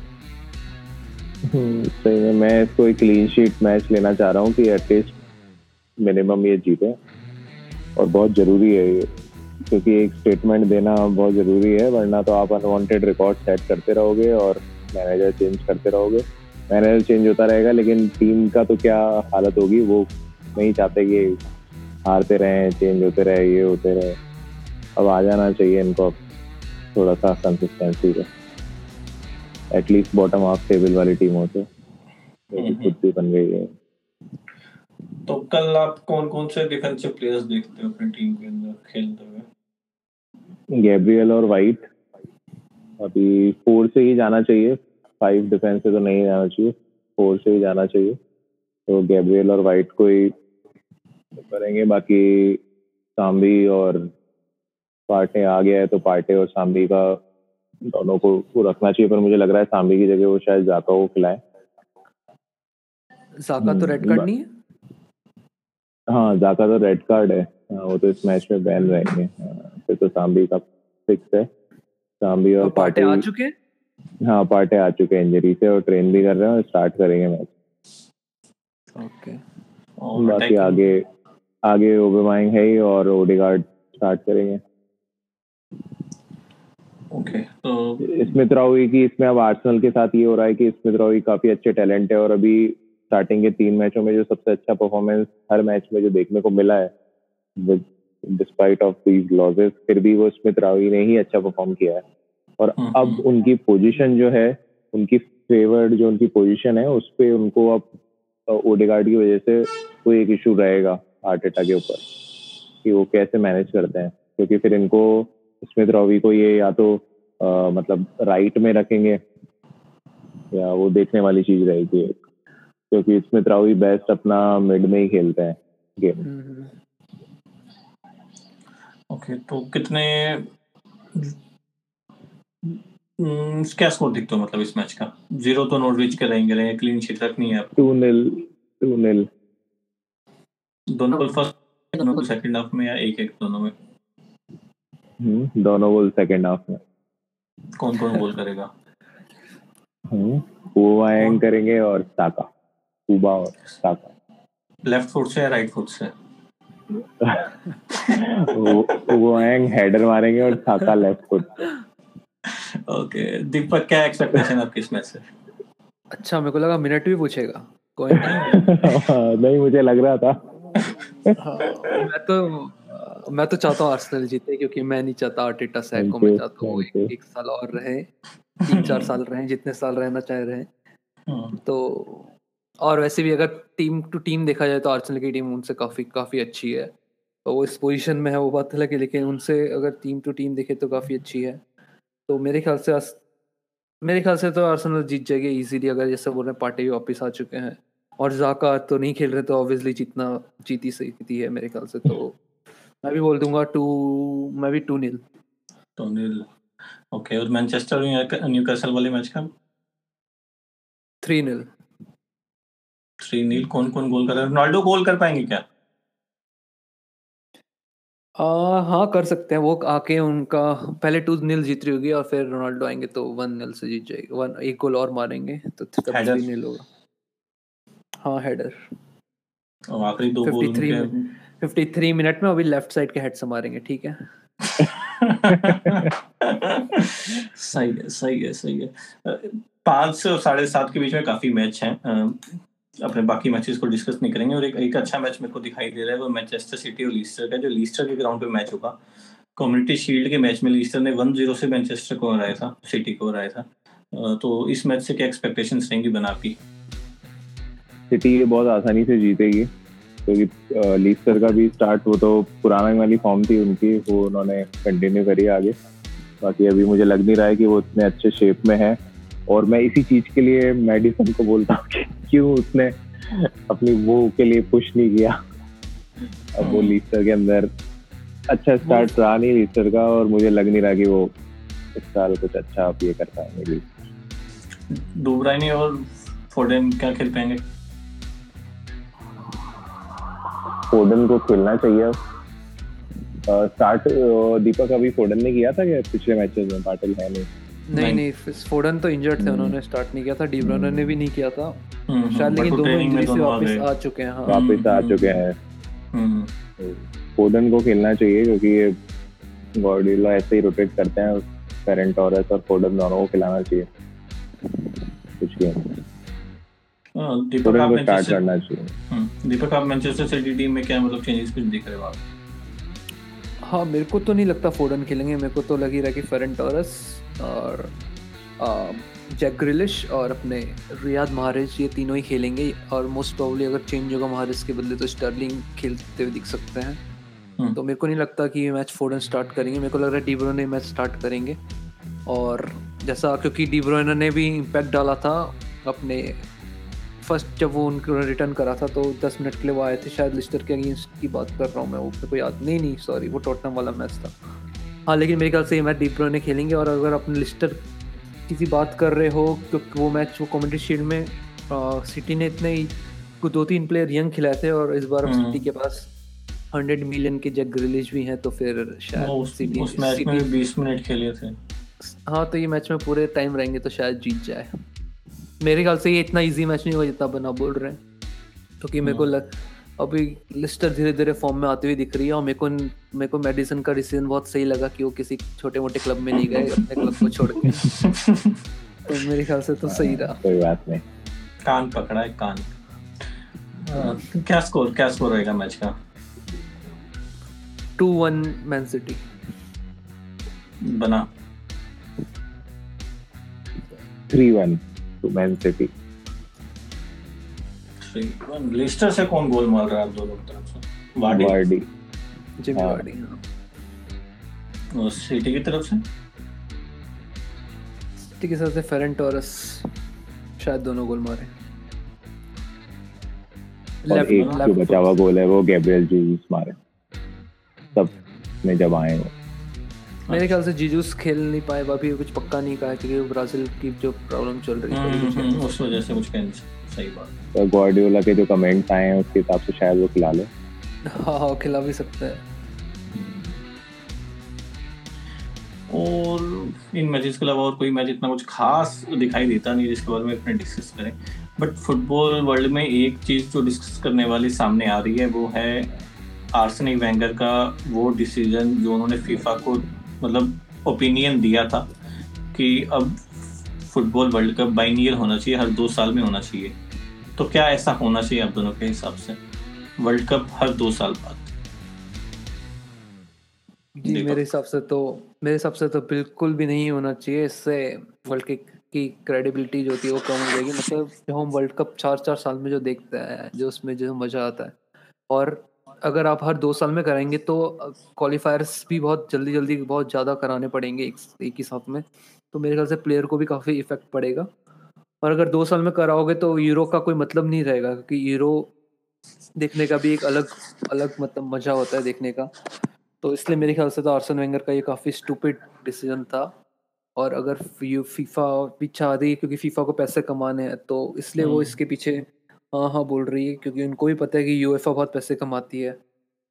सही है, मैं इसको एक क्लीन शीट मैच लेना चाह रहा हूँ कि एटलीस्ट मिनिमम ये जीते, और बहुत जरूरी है ये, क्योंकि एक स्टेटमेंट देना बहुत जरूरी है, वरना तो आप अनवांटेड रिकॉर्ड सेट करते रहोगे और मैनेजर चेंज करते रहोगे। मैनेजर चेंज होता रहेगा लेकिन टीम का तो क्या हालत होगी, वो नहीं चाहते कि हारते रहें, चेंज होते रहे, ये होते रहे। अब आ जाना चाहिए इनको थोड़ा सा कंसिस्टेंसी का, एटलीस्ट बॉटम हाफ टेबल वाली टीमों से खुद भी बन गई है। तो कल आप कौन कौन से डिफेंसिव प्लेयर्स देखते हो अपनी टीम के अंदर खेलते हुए? गैब्रियल और वाइट अभी 4 से ही जाना चाहिए, 5 डिफेंस से तो नहीं जाना चाहिए, 4 से ही जाना चाहिए। तो गैब्रियल और वाइट को ही करेंगे, बाकी सांबी और पार्टे आ गया है तो पार्टे और सांबी का दोनों को रखना चाहिए, पर मुझे लग रहा है सांबी की जगह वो शायद जाका को खिलाए। जाका तो रेड कार्ड नहीं है? हाँ, जाका तो रेड कार्ड है, वो तो इस मैच में बैन रहेंगे। फिर तो सांबी का फिक्स है, सांबी और पार्टे आ चुके हैं। हाँ, पार्टे आ चुके हैं इंजरी से और ट्रेन भी कर रहे हैं और स्टार्ट करेंगे मैच। ओके, बाकी आगे ओबेमायंग है ही और ओडेगार्ड स्टार्ट करेंगे। Okay, स्मिथ राव की इसमें अब आर्सेनल के साथ ये हो रहा है कि स्मिथ राव काफी अच्छे टैलेंट है और अभी स्टार्टिंग के 3 मैचों में जो सबसे अच्छा परफॉर्मेंस हर मैच में जो देखने को मिला है डिस्पाइट ऑफ दीज लॉसेस, फिर भी वो स्मिथ राव ने ही अच्छा परफॉर्म किया है। और अब उनकी पोजीशन जो है, उनकी फेवर्ड जो उनकी पोजीशन है उस पे उनको अब ओडेगार्ड की वजह से कोई एक इशू रहेगा आर्टेटा के ऊपर कि वो कैसे मैनेज करते हैं, क्योंकि फिर इनको स्मिथ रॉवी को ये या तो मतलब राइट में रखेंगे या वो देखने वाली चीज रहेगी, क्योंकि स्मिथ रॉवी बेस्ट अपना मिड में ही खेलते हैं गेम। ओके, तो कितने क्या स्कोर दिखता है मतलब इस मैच का? 0 तो नॉर्वेज के रहेंगे, क्लीन शीट रखनी है। 2-0 दोनों गोल फर्स्ट दोनों सेकंड हाफ में या 1-1 दोनों में? दोनों गोल सेकंड हाफ में। कौन कौन गोल करेगा? वो आयंग करेंगे और साका, कुबा और साका। लेफ्ट फुट से या राइट फुट से? वो आयंग हेडर मारेंगे और Saka left foot. Okay, Deepak क्या एक्सपेक्टेशन आपकी इसमें से? अच्छा, मेरे को लगा मिनट भी पूछेगा कोई नहीं, मुझे लग रहा था। मैं तो चाहता हूँ आर्सेनल जीते, क्योंकि मैं नहीं चाहता आर्टेटा सैक को। मैं चाहता हूँ 1 साल और रहे, 3-4 साल रहे, जितने साल रहना चाहे रहे। तो और वैसे भी अगर टीम टू टीम देखा जाए तो आर्सेनल की टीम उनसे काफी काफी अच्छी है, तो वो इस पोजीशन में है वो बात है, लेकिन उनसे अगर टीम टू टीम देखे तो काफी अच्छी है। तो मेरे ख्याल से तो आर्सेनल जीत जाएगी इजीली, अगर जैसे बोल रहे हैं पार्टी वापस आ चुके हैं और जाका तो नहीं खेल रहे, तो ऑब्वियसली जीती सकती है मेरे ख्याल से। तो मैं भी बोल दूंगा 2-0। ओके, और मैनचेस्टर न्यूकासल वाले मैच का? 3-0। कौन-कौन गोल कर रहा है? रोनाल्डो गोल कर पाएंगे क्या? हाँ, कर सकते हैं। वो आके उनका पहले 2-0 जीत रही होगी और फिर रोनाल्डो आएंगे तो 1-0 से जीत जाएगी। 1 गोल और मारेंगे तो 3-0 होगा। हाँ, हेडर। और आखिरी 2 गोल 53 मिनट में अभी लेफ्ट साइड के हेड से मारेंगे। ठीक है। सही है। 5 से 7:30 के बीच में काफी मैच हैं, अपने बाकी मैचेस को डिस्कस नहीं करेंगे। और एक अच्छा मैच मेरे को दिखाई दे रहा है, वो मैनचेस्टर सिटी और लीस्टर का, जो लीस्टर के ग्राउंड पे मैच होगा। कम्युनिटी शील्ड के मैच में लीस्टर ने 1-0 से मैनचेस्टर को हराया था, सिटी को हराया था। तो इस मैच से क्या एक्सपेक्टेशंस रहेंगी बना आपकी? सिटी बहुत आसानी से जीतेगी, क्योंकि लीस्टर का भी स्टार्ट वो तो पुराने वाली फॉर्म थी उनकी, वो उन्होंने कंटिन्यू करी आगे। बाकी अभी मुझे लग नहीं रहा है कि वो उतने अच्छे शेप में है, और मैं इसी चीज़ के लिए मेडिसन को बोलता हूँ कि क्यों उसने अपनी वो के लिए पुश नहीं किया। अब वो लीस्टर के अंदर अच्छा स्टार्ट रहा नहीं लीस्टर का, और मुझे लग नहीं रहा कि वो इस साल कुछ अच्छा आप ये कर पाएंगे। डी ब्रुयने और फोडेन क्या खेल पाएंगे? फोडन को खेलना चाहिए। स्टार्ट दीपक अभी फोडन ने किया था क्या पिछले मैचेस में? पाटिल है नहीं, फोडन तो इंजर्ड थे, उन्होंने स्टार्ट नहीं किया था। डी ब्रुयने ने भी नहीं किया था शायद, लेकिन दोनों इंजरी से वापस आ चुके हैं। फोडन को खेलना चाहिए, क्योंकि गॉर्डियोला ऐसे ही रोटेट करते हैं। फेरन टोरेस और फोडन दोनों को खिलाना चाहिए कुछ गेम। दीपक, आप मैनचेस्टर सिटी टीम में क्या मतलब चेंजेस कुछ दिख रहे हो आप? हाँ, मेरे को तो नहीं लगता फोडन खेलेंगे। मेरे को तो लग ही रहा कि फेरन टोरेस और जैक ग्रिलिश और अपने रियाद माहरेज, ये तीनों ही खेलेंगे। और मोस्ट प्रोबेबली अगर चेंज होगा माहरेज के बदले तो स्टर्लिंग खेलते हुए दिख सकते हैं। तो मेरे को नहीं लगता कि ये मैच फोडन स्टार्ट करेंगे। मेरे को लग रहा है डी ब्रुयने मैच स्टार्ट करेंगे और जैसा, क्योंकि डी ब्रुयने ने भी इम्पैक्ट डाला था अपने फर्स्ट, जब वो उनको रिटर्न करा था तो 10 मिनट के लिए वो आए थे शायद लेस्टर के अगेंस्ट की बात कर रहा हूँ मैं, वो कोई याद नहीं सॉरी वो टॉटनम वाला मैच था हाँ। लेकिन मेरे ख्याल से ये मैच डी ब्रुयने खेलेंगे, और अगर अपने लेस्टर किसी बात कर रहे हो क्योंकि वो मैच वो कमेंट्री शीट में सिटी ने इतने कुछ 2-3 प्लेयर यंग खिलाए थे, और इस बार सिटी के पास 100 मिलियन के जैक ग्रिलिश भी हैं, तो फिर शायद उस मैच में 20 मिनट खेले थे हाँ, तो ये मैच में पूरे टाइम रहेंगे तो शायद जीत जाए। मेरे ख्याल से ये इतना इजी मैच नहीं होगा जितना बना बोल रहे हैं, क्योंकि मेरे को अभी लेस्टर धीरे धीरे फॉर्म में आती हुई दिख रही है, और मेरे को मेडिसन का डिसीजन बहुत सही लगा कि वो किसी छोटे मोटे क्लब में नहीं गए अपने क्लब को छोड़ के तो मेरे ख्याल से तो सही रहा। कोई बात नहीं, कान पकड़ा है कान। क्या स्कोर रहेगा मैच का? 2-1 मैन सिटी बना 3-1 तो मैन सिटी। लेस्टर से कौन गोल मार रहा है आप दोनों तरफ से? वार्डी जिमी वार्डी हाँ। और सिटी की तरफ से फेरन टॉरस शायद दोनों गोल मारे, और एक जो बचा हुआ गोल है वो गैब्रियल जीजूस मारे सब में जब आए। मेरे ख्याल से जीजूस खेल नहीं पाए अभी, कुछ पक्का नहीं कहा क्योंकि ब्राजील की जो प्रॉब्लम चल रही है उस वजह से कुछ कैंसिल। सही बात है। गार्डियोला के जो कमेंट्स आए हैं उसके हिसाब से शायद वो खिला ले हाँ, खिला भी सकता है। और इन मैचेस के अलावा और कोई मैच इतना कुछ खास दिखाई देता नहीं जिसके बारे में इतना डिस्कस करें, बट फुटबॉल वर्ल्ड में एक चीज़ जो डिस्कस करने वाली सामने आ रही है वो है आर्सेन वेंगर का वो डिसीजन जो उन्होंने फीफा को मतलब ओपिनियन दिया था कि अब फुटबॉल वर्ल्ड कप बाइनियल होना चाहिए, हर 2 साल में होना चाहिए। तो क्या ऐसा होना चाहिए आप दोनों के हिसाब से, वर्ल्ड कप हर 2 साल बाद? जी मेरे हिसाब से तो बिल्कुल भी नहीं होना चाहिए, इससे वर्ल्ड कप की क्रेडिबिलिटी जो होती है वो कम हो जाएगी। मतलब जो हम वर्ल्ड कप 4-4 साल में जो देखते हैं जो उसमें जो मज़ा आता है, और अगर आप हर 2 साल में कराएंगे तो क्वालिफायर्स भी बहुत जल्दी बहुत ज़्यादा कराने पड़ेंगे एक ही साथ में, तो मेरे ख्याल से प्लेयर को भी काफ़ी इफेक्ट पड़ेगा। और अगर 2 साल में कराओगे तो यूरो का कोई मतलब नहीं रहेगा, क्योंकि यूरो देखने का भी एक अलग मतलब मज़ा होता है देखने का। तो इसलिए मेरे ख्याल से तो आर्सेन वेंगर का ये काफ़ी स्टूपिड डिसीजन था, और अगर फीफा भी चाह रही है क्योंकि फीफा को पैसे कमाने हैं तो इसलिए वो इसके पीछे हाँ बोल रही है, क्योंकि उनको भी पता है कि यूएफा बहुत पैसे कमाती है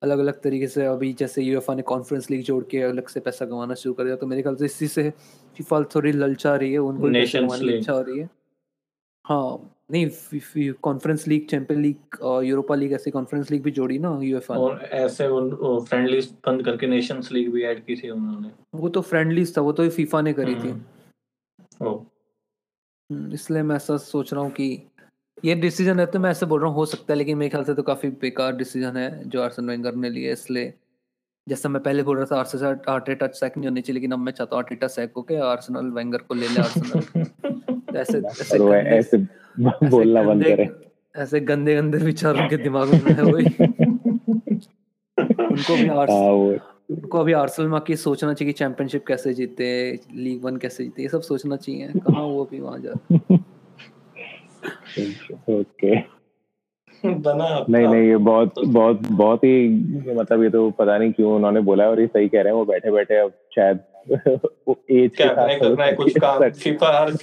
अलग अलग तरीके से। अभी जैसे यूएफा ने कॉन्फ्रेंस लीग जोड़ के अलग से पैसा कमाना शुरू कर दिया, तो मेरे ख्याल से इसी से फीफा थोड़ी ललचा रही है, उनको पैसा कमाने की इच्छा हो रही है हाँ। नहीं conference league, champion league, Europa league, ऐसी कॉन्फ्रेंस लीग भी जोड़ी ना यूएफा, और ऐसे फ्रेंडलीज बंद करके नेशंस लीग भी ऐड की थी उन्होंने। वो तो फ्रेंडलीज था, वो तो फीफा ने करी थी, इसलिए मैं ऐसा सोच रहा हूँ कि ये डिसीजन है तो मैं ऐसे बोल रहा हूँ हो सकता है, लेकिन मेरे ख्याल से तो काफ़ी बेकार डिसीजन है जो आर्सेन वेंगर ने लिया। इसलिए जैसा मैं पहले बोल रहा था आर्सेनल आर्टेटा सैक नहीं होनी चाहिए, लेकिन अब मैं चाहता हूँ आर्टेटा सैक को के आर्सेनल वेंगर को ले ले आर्सेनल ऐसे बोलना बंद करें, ऐसे गंदे गंदे विचार उनके दिमाग में है वही उनको अभी आर्सेनल में सोचना चाहिए कि चैंपियनशिप कैसे जीते, लीग वन कैसे जीते, ये सब सोचना चाहिए, कहाँ वो अभी वहाँ जा Okay. नहीं ये बहुत बहुत बहुत ही मतलब ये तो पता नहीं क्यों उन्होंने बोला, और ये सही कह रहे हैं वो बैठे बैठे अब शायद एज के साथ करना है कुछ काम, फीफा बात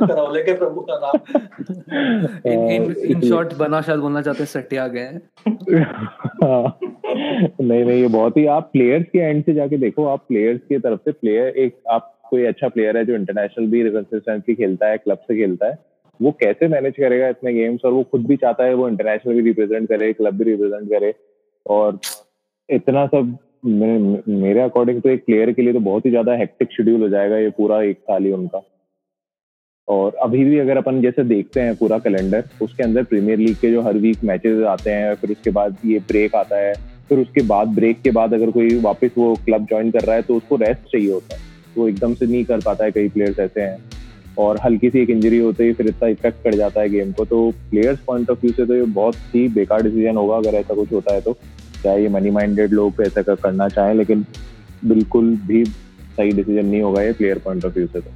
कराओ लेके प्रभु का नाम इन शॉर्ट बना शायद बोलना चाहते हैं सटिया गए नहीं ये बहुत ही, आप प्लेयर्स के एंड से जाके देखो, आप प्लेयर्स की तरफ से प्लेयर एक आप कोई अच्छा प्लेयर है जो इंटरनेशनल भी कंसिस्टेंटली खेलता है, क्लब से खेलता है, वो कैसे मैनेज करेगा इतने गेम्स, और वो खुद भी चाहता है वो इंटरनेशनल भी रिप्रेजेंट करे, क्लब भी रिप्रेजेंट करे, और इतना सब मेरे अकॉर्डिंग तो एक प्लेयर के लिए तो बहुत ही ज्यादा हेक्टिक शेड्यूल हो जाएगा ये पूरा एक साल ही उनका। और अभी भी अगर अपन जैसे देखते हैं पूरा कैलेंडर, उसके अंदर प्रीमियर लीग के जो हर वीक मैचेस आते हैं, फिर उसके बाद ये ब्रेक आता है, फिर उसके बाद ब्रेक के बाद अगर कोई वापस वो क्लब ज्वाइन कर रहा है तो उसको रेस्ट चाहिए होता है, वो एकदम से नहीं कर पाता है, कई प्लेयर्स ऐसे हैं, और हल्की सी एक इंजरी होते ही फिर इतना इफेक्ट कर जाता है गेम को। तो प्लेयर्स पॉइंट ऑफ व्यू से तो ये बहुत ही बेकार डिसीजन होगा अगर ऐसा कुछ होता है तो, चाहे ये मनी माइंडेड लोग ऐसा करना चाहें, लेकिन बिल्कुल भी सही डिसीजन नहीं होगा ये प्लेयर पॉइंट ऑफ व्यू से। तो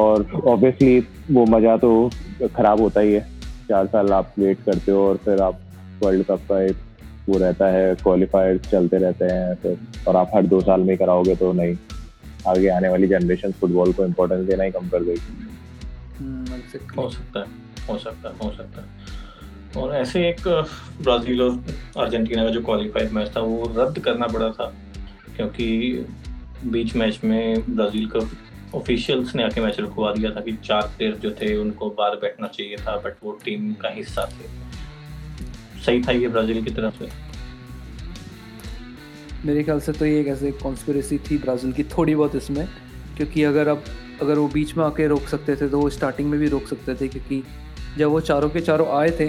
और ऑब्वियसली वो मज़ा तो खराब होता ही है, 4 साल आप वेट करते हो और फिर आप वर्ल्ड कप का एक वो रहता है, क्वालिफायर चलते रहते हैं फिर, और आप हर 2 साल में कराओगे तो नहीं, आगे आने वाली जनरेशन फुटबॉल को इम्पोर्टेंस देना ही कम कर देगी। हो सकता है। और ऐसे एक ब्राज़ील और अर्जेंटीना का जो क्वालिफायर मैच था वो रद्द करना पड़ा था, क्योंकि बीच मैच में ब्राज़ील का ऑफिशियल्स ने आके मैच रुकवा दिया था कि 4 प्लेयर जो थे उनको बाहर बैठना चाहिए था, बट वो टीम का हिस्सा थे। सही था ये ब्राज़ील की तरफ से? मेरे ख्याल से तो ये एक ऐसे कॉन्स्पिरेसी थी ब्राज़ील की थोड़ी बहुत इसमें, क्योंकि अगर वो बीच में आके रोक सकते थे तो वो स्टार्टिंग में भी रोक सकते थे, क्योंकि जब वो चारों के चारों आए थे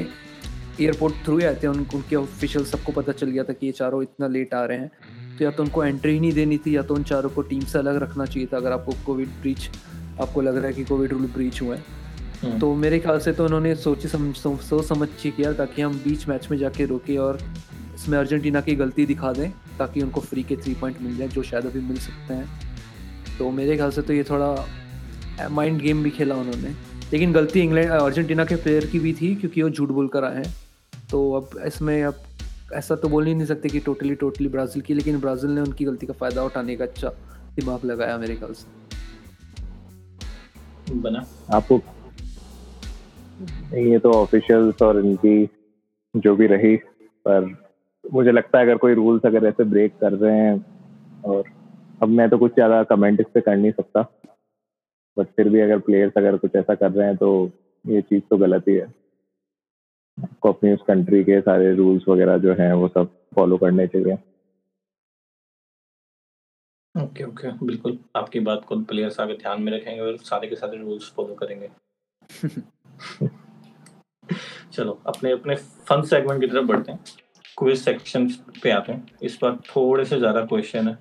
एयरपोर्ट थ्रू आए थे, उनके ऑफिशियल सबको पता चल गया था कि ये चारों इतना लेट आ रहे हैं, तो या तो उनको एंट्री ही नहीं देनी थी या तो उन चारों को टीम से अलग रखना चाहिए था, अगर आपको कोविड ब्रीच आपको लग रहा है कि कोविड रूल ब्रीच हुआ है। तो मेरे ख्याल से तो उन्होंने सोच समझ के किया ताकि हम बीच मैच में जाके रोके और इसमें अर्जेंटीना की गलती दिखा दें ताकि उनको फ्री के 3 पॉइंट मिल जाए जो शायद अभी मिल सकते हैं। तो मेरे ख्याल से तो ये थोड़ा माइंड गेम भी खेला उन्होंने, लेकिन गलती इंग्लैंड अर्जेंटीना के प्लेयर की भी थी क्योंकि वो झूठ बोल कर आए हैं। तो अब इसमें अब ऐसा तो बोल ही नहीं सकते कि टोटली ब्राज़ील की, लेकिन ब्राज़ील ने उनकी गलती का फ़ायदा उठाने का अच्छा दिमाग लगाया मेरे ख्याल से। बना आपको ये तो ऑफिशियल्स और इनकी जो भी रही, पर मुझे लगता है अगर कोई रूल्स अगर ऐसे ब्रेक कर रहे हैं, और अब मैं तो कुछ ज़्यादा कमेंट इस पर कर नहीं सकता, बट फिर भी अगर प्लेयर्स अगर कुछ ऐसा कर रहे हैं तो ये चीज़ तो गलत ही है। आपको अपनी उस कंट्री के सारे रूल्स वगैरह जो हैं वो सब फॉलो करने चाहिए। ओके बिल्कुल आपकी बात को प्लेयर्स आगे ध्यान में रखेंगे और सारे के सारे रूल्स फॉलो करेंगे। चलो अपने अपने फन सेगमेंट की तरफ बढ़ते हैं, क्विज सेक्शन पे आते हैं। इस बार थोड़े से ज्यादा क्वेश्चन है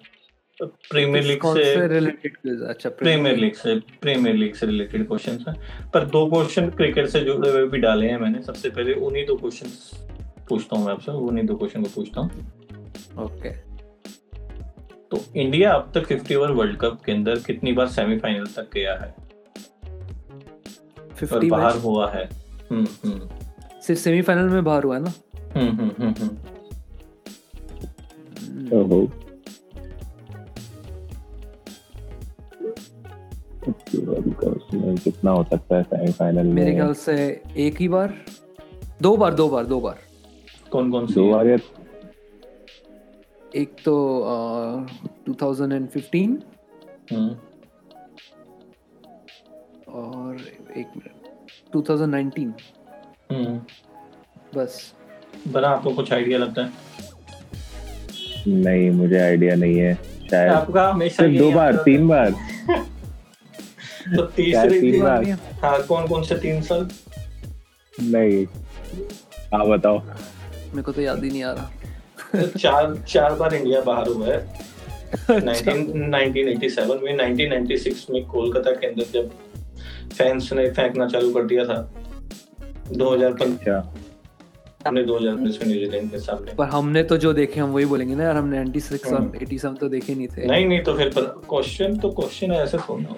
प्रीमियर लीग से रिलेटेड क्वेश्चंस हैं, पर 2 क्वेश्चन क्रिकेट से जुड़े हुए भी डाले हैं मैंने। सबसे पहले उन्हीं दो क्वेश्चन पूछता हूँ मैं आपसे। ओके, तो इंडिया अब तक 50 ओवर वर्ल्ड कप के अंदर कितनी बार सेमीफाइनल तक गया है और बाहर हुआ है? सिर्फ सेमीफाइनल में बाहर हुआ है ना? कितना हो सकता है सेमीफाइनल में? मेरे ख्याल से एक ही बार, दो बार। कौन सी? 2 बार या एक तो 2015 और एक मिनट 2019। बस। बना आपको कुछ आइडिया लगता है? नहीं, मुझे आइडिया नहीं है। शायद आपका हमेशा 2 बार 3 बार तो तीसरी बार। हाँ, कौन से 3 साल? नहीं, आप बताओ, मेरे को तो याद ही नहीं आ रहा। 4 बार इंडिया बाहर हुआ है। 1987 में, 1996 में कोलकाता के अंदर जब फैंस ने फेंकना चालू कर दिया था। 2015 हमने 2019 में न्यूजीलैंड के सामने, पर हमने तो जो देखे हम वही बोलेंगे ना यार, हमने 96 और 87 तो देखे नहीं थे। नहीं तो फिर क्वेश्चन है, ऐसे थोड़ा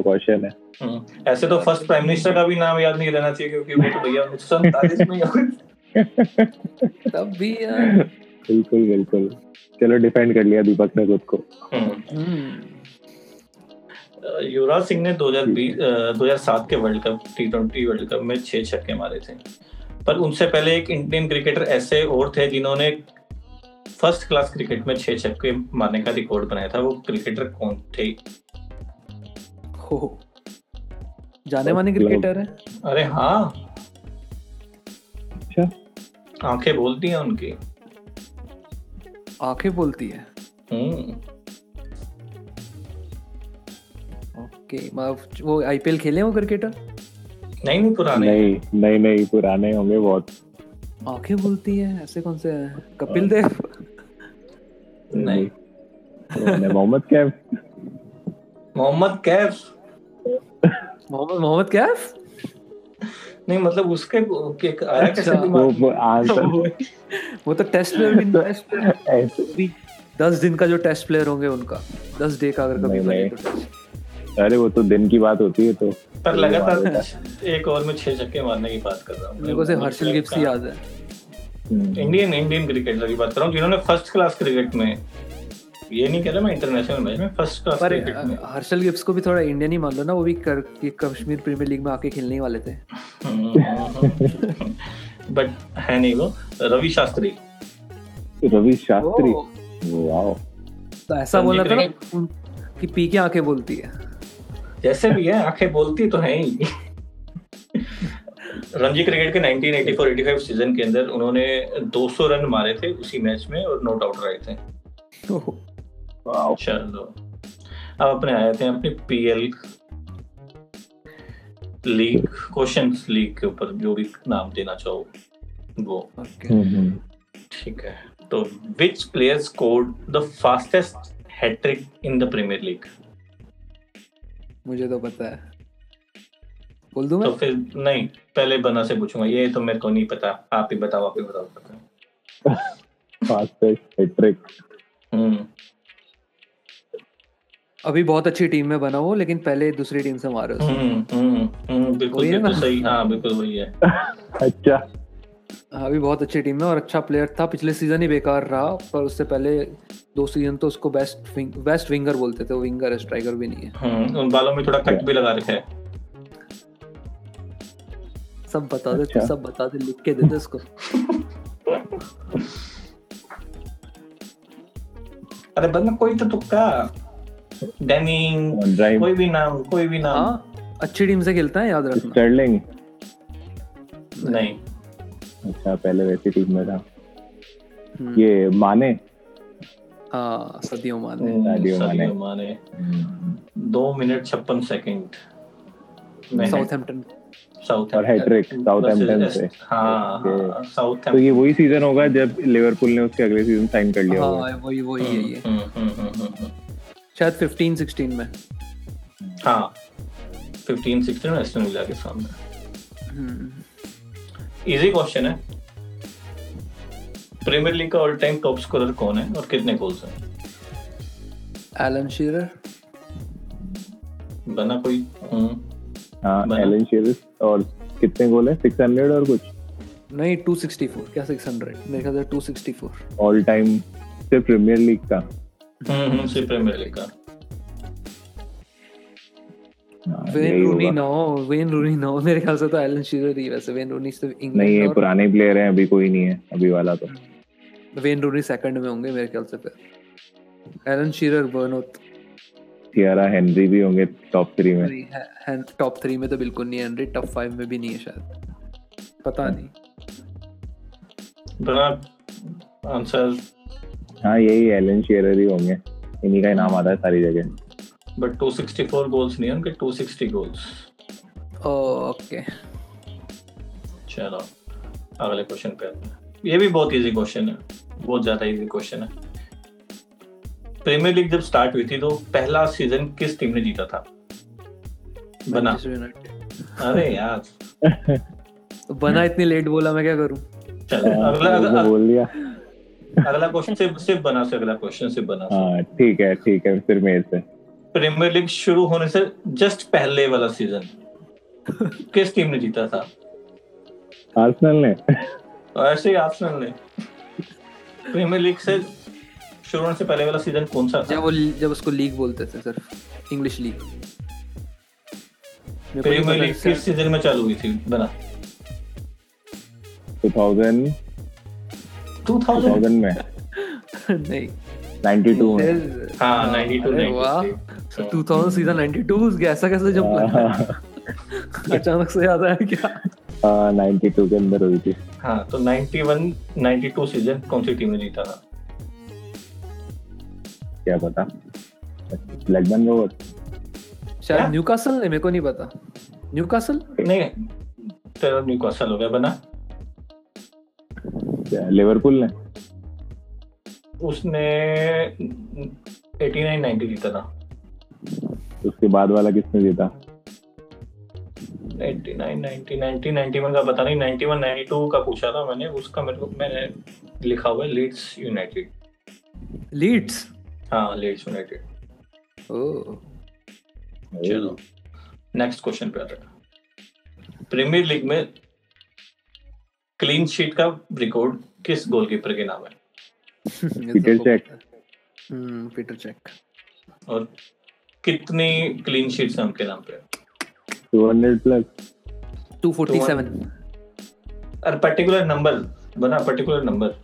क्वेश्चन है। ऐसे तो फर्स्ट प्राइम मिनिस्टर का भी नाम याद नहीं रहना चाहिए क्योंकि वो तो भैया 1947 में यार, तब भी यार। बिल्कुल चलो, डिफेंड कर लिया दीपक ने खुद को। युवराज सिंह ने 2007 के world cup T20 world cup में 6 छक्के मारे थे, पर उनसे पहले एक इंडियन क्रिकेटर ऐसे और थे जिन्होंने फर्स्ट क्लास क्रिकेट में 6 छक्के मारने का रिकॉर्ड बनाया था। वो क्रिकेटर कौन थे? जाने माने क्रिकेटर है। अरे हाँ, आंखें बोलती हैं उनकी। आंखें बोलती है। ओके, वो आईपीएल खेले वो क्रिकेटर? नहीं पुराने पुराने होंगे बहुत। आंखें बोलती हैं, ऐसे कौन से? कपिल देव? नहीं, मोहम्मद कैफ? नहीं, मतलब उसके आया कैसे? वो तो टेस्ट में भी 10 दिन का जो टेस्ट प्लेयर होंगे उनका 10 डे का अगर कभी बने तो। अरे वो तो दिन की बात होती है तो। पर लगातार एक ओवर में 6 छक्के मारने की बात कर रहा हूँ। मेरे को से हर्षल गिब्स की याद है, इंडियन क्रिकेटर की बात कर रहा हूँ जिन्होंने फर्स्ट क्लास क्रिकेट में, ये नहीं कह रहा मैं इंटरनेशनल मैच में, फर्स्ट क्लास क्रिकेट में। हर्षल गिब्स को भी थोड़ा इंडियन ही मान लो ना, वो भी कश्मीर प्रीमियर लीग में आके खेलने वाले थे बट है नहीं वो। रवि शास्त्री वाओ, तो ऐसा बोला था ना कि पी के आंखें बोलती है, जैसे भी है आंखें बोलती तो है ही। रणजी क्रिकेट के 1984-85 सीजन के अंदर उन्होंने 200 रन मारे थे उसी मैच में और नॉट आउट रहे थे। चलो अब अपने आए थे अपने पीएल लीग क्वेश्चंस, लीग के ऊपर जो भी नाम देना चाहो वो ठीक है। तो which player scored the fastest hat trick in the premiere league? मुझे तो पता है, बोल दूं मैं? तो फिर नहीं, पहले बना से पूछूंगा, ये तो मेरे को नहीं पता, आप ही बताओ, आप ही बताओ। फास्टेस्ट हैट्रिक अभी बहुत अच्छी टीम में बना वो, लेकिन पहले दूसरी टीम से मारे बिल्कुल सही। हाँ बिल्कुल वही है। अच्छा अभी बहुत अच्छी टीम में और अच्छा प्लेयर था, पिछले सीजन ही बेकार रहा, पर उससे पहले 2 सीजन तो उसको बेस्ट विंगर बोलते थे, वो विंगर है, स्ट्राइकर भी नहीं है। उन बालों में थोड़ा कट भी लगा रखा है। सब बता दे, अच्छा। सब बता दे, लिख के दे दे उसको। अरे बंदा कोई तो तुक्का, डेनिंग, कोई भी नाम हाँ, अच्छी टीम से खेलता है, याद रखना। स्टर्लिंग नहीं, अच्छा पहले वैसी टीम में था। ये माने, हाँ सदियो माने 2 मिनट 56 सेकंड साउथहैम्पटन से। हाँ साउथहैम्पटन, तो ये वही सीजन होगा जब लिवरपूल ने उसके अगले सीजन साइन कर लिया होगा। हाँ वही है ये, शायद 15-16 में। हाँ 15-16 में एस्टन विला के सामने। इजी क्वेश्चन है, प्रीमियर लीग का ऑल टाइम टॉप स्कोरर कौन है और कितने गोल्स हैं? एलन शीरर बना कोई। एलन शीरर, और कितने गोल है? 600 और कुछ नहीं, 264 क्या 600 मेरे ख्याल से 264 ऑल टाइम से प्रीमियर लीग का। से प्रीमियर लीग का। वेन रूनी ना हो मेरे ख्याल से तो एलन शीरर ही, वैसे वेन रूनी से इंग्लैंड नहीं है, पुराने प्लेयर हैं, अभी कोई नहीं है अभी वाला, तो वेन रूनी सेकंड में होंगे मेरे ख्याल से, फिर एलन शीरर, बर्नोट, थियारा हेनरी भी होंगे टॉप 3 में। टॉप 3 में तो बिल्कुल नहीं है हेनरी, टॉप 5 में भी नहीं है शायद, पता नहीं। बड़ा आंसर हाँ यही, एलन शीरर ही होंगे, इन्हीं का ही नाम आता है सारी जगह। बट 264 गोल्स नहीं है उनके, 260 गोल्स। ओके चलो अगले क्वेश्चन पे आते हैं। ये भी बहुत इजी क्वेश्चन है, बहुत ज्यादा इजी क्वेश्चन है। प्रीमियर लीग जब स्टार्ट हुई थी तो पहला सीजन किस टीम ने जीता था? बना। अरे यार बना इतनी लेट बोला, मैं क्या करूं। चलो अगला बोल दिया। अगला क्वेश्चन सिर्फ बना से, अगला क्वेश्चन सिर्फ बना से। हां ठीक है फिर मेरे से। प्रीमियर लीग शुरू होने से जस्ट पहले वाला सीजन किस टीम ने जीता था? आर्सेनल ने। ऐसे ही आर्सेनल ने। प्रीमियर लीग से शुरू होने से पहले वाला सीजन कौन सा था? जब उसको लीग बोलते थे सिर्फ, इंग्लिश लीग। प्रीमियर लीग किस सीजन में चालू हुई थी बना? 2000 में नहीं, 92 में। हां 92 में। वाह 2000 सीजन 92 ऐसा कैसे जब अचानक से याद आया क्या? 92 के अंदर हुई थी। हां तो 91 92 सीजन कौन सी टीम ने जीता था? क्या पता, ब्लैकबर्न रोड शायद, न्यूकासल ने, मेरे को नहीं पता। न्यूकासल नहीं, तेरा न्यूकासल हो गया बना। क्या लिवरपूल ने? उसने 89-90 जीता था। उसके बाद वाला किसने जीता? 91 का पता नहीं, 91-92 का पूछा था मैंने, उसका मेरे को मैंने लिखा हुआ है लीड्स यूनाइटेड। लीड्स, हाँ लीड्स यूनाइटेड। ओह चलो नेक्स्ट क्वेश्चन पे आते हैं। प्रीमियर लीग में क्लीन शीट का रिकॉर्ड किस गोलकीपर के नाम है? Peter Cech. Peter Cech. और कितनी क्लीन शीट्स हैं उनके नाम पे? 200 प्लस 247। और पर्टिकुलर नंबर बना, पर्टिकुलर नंबर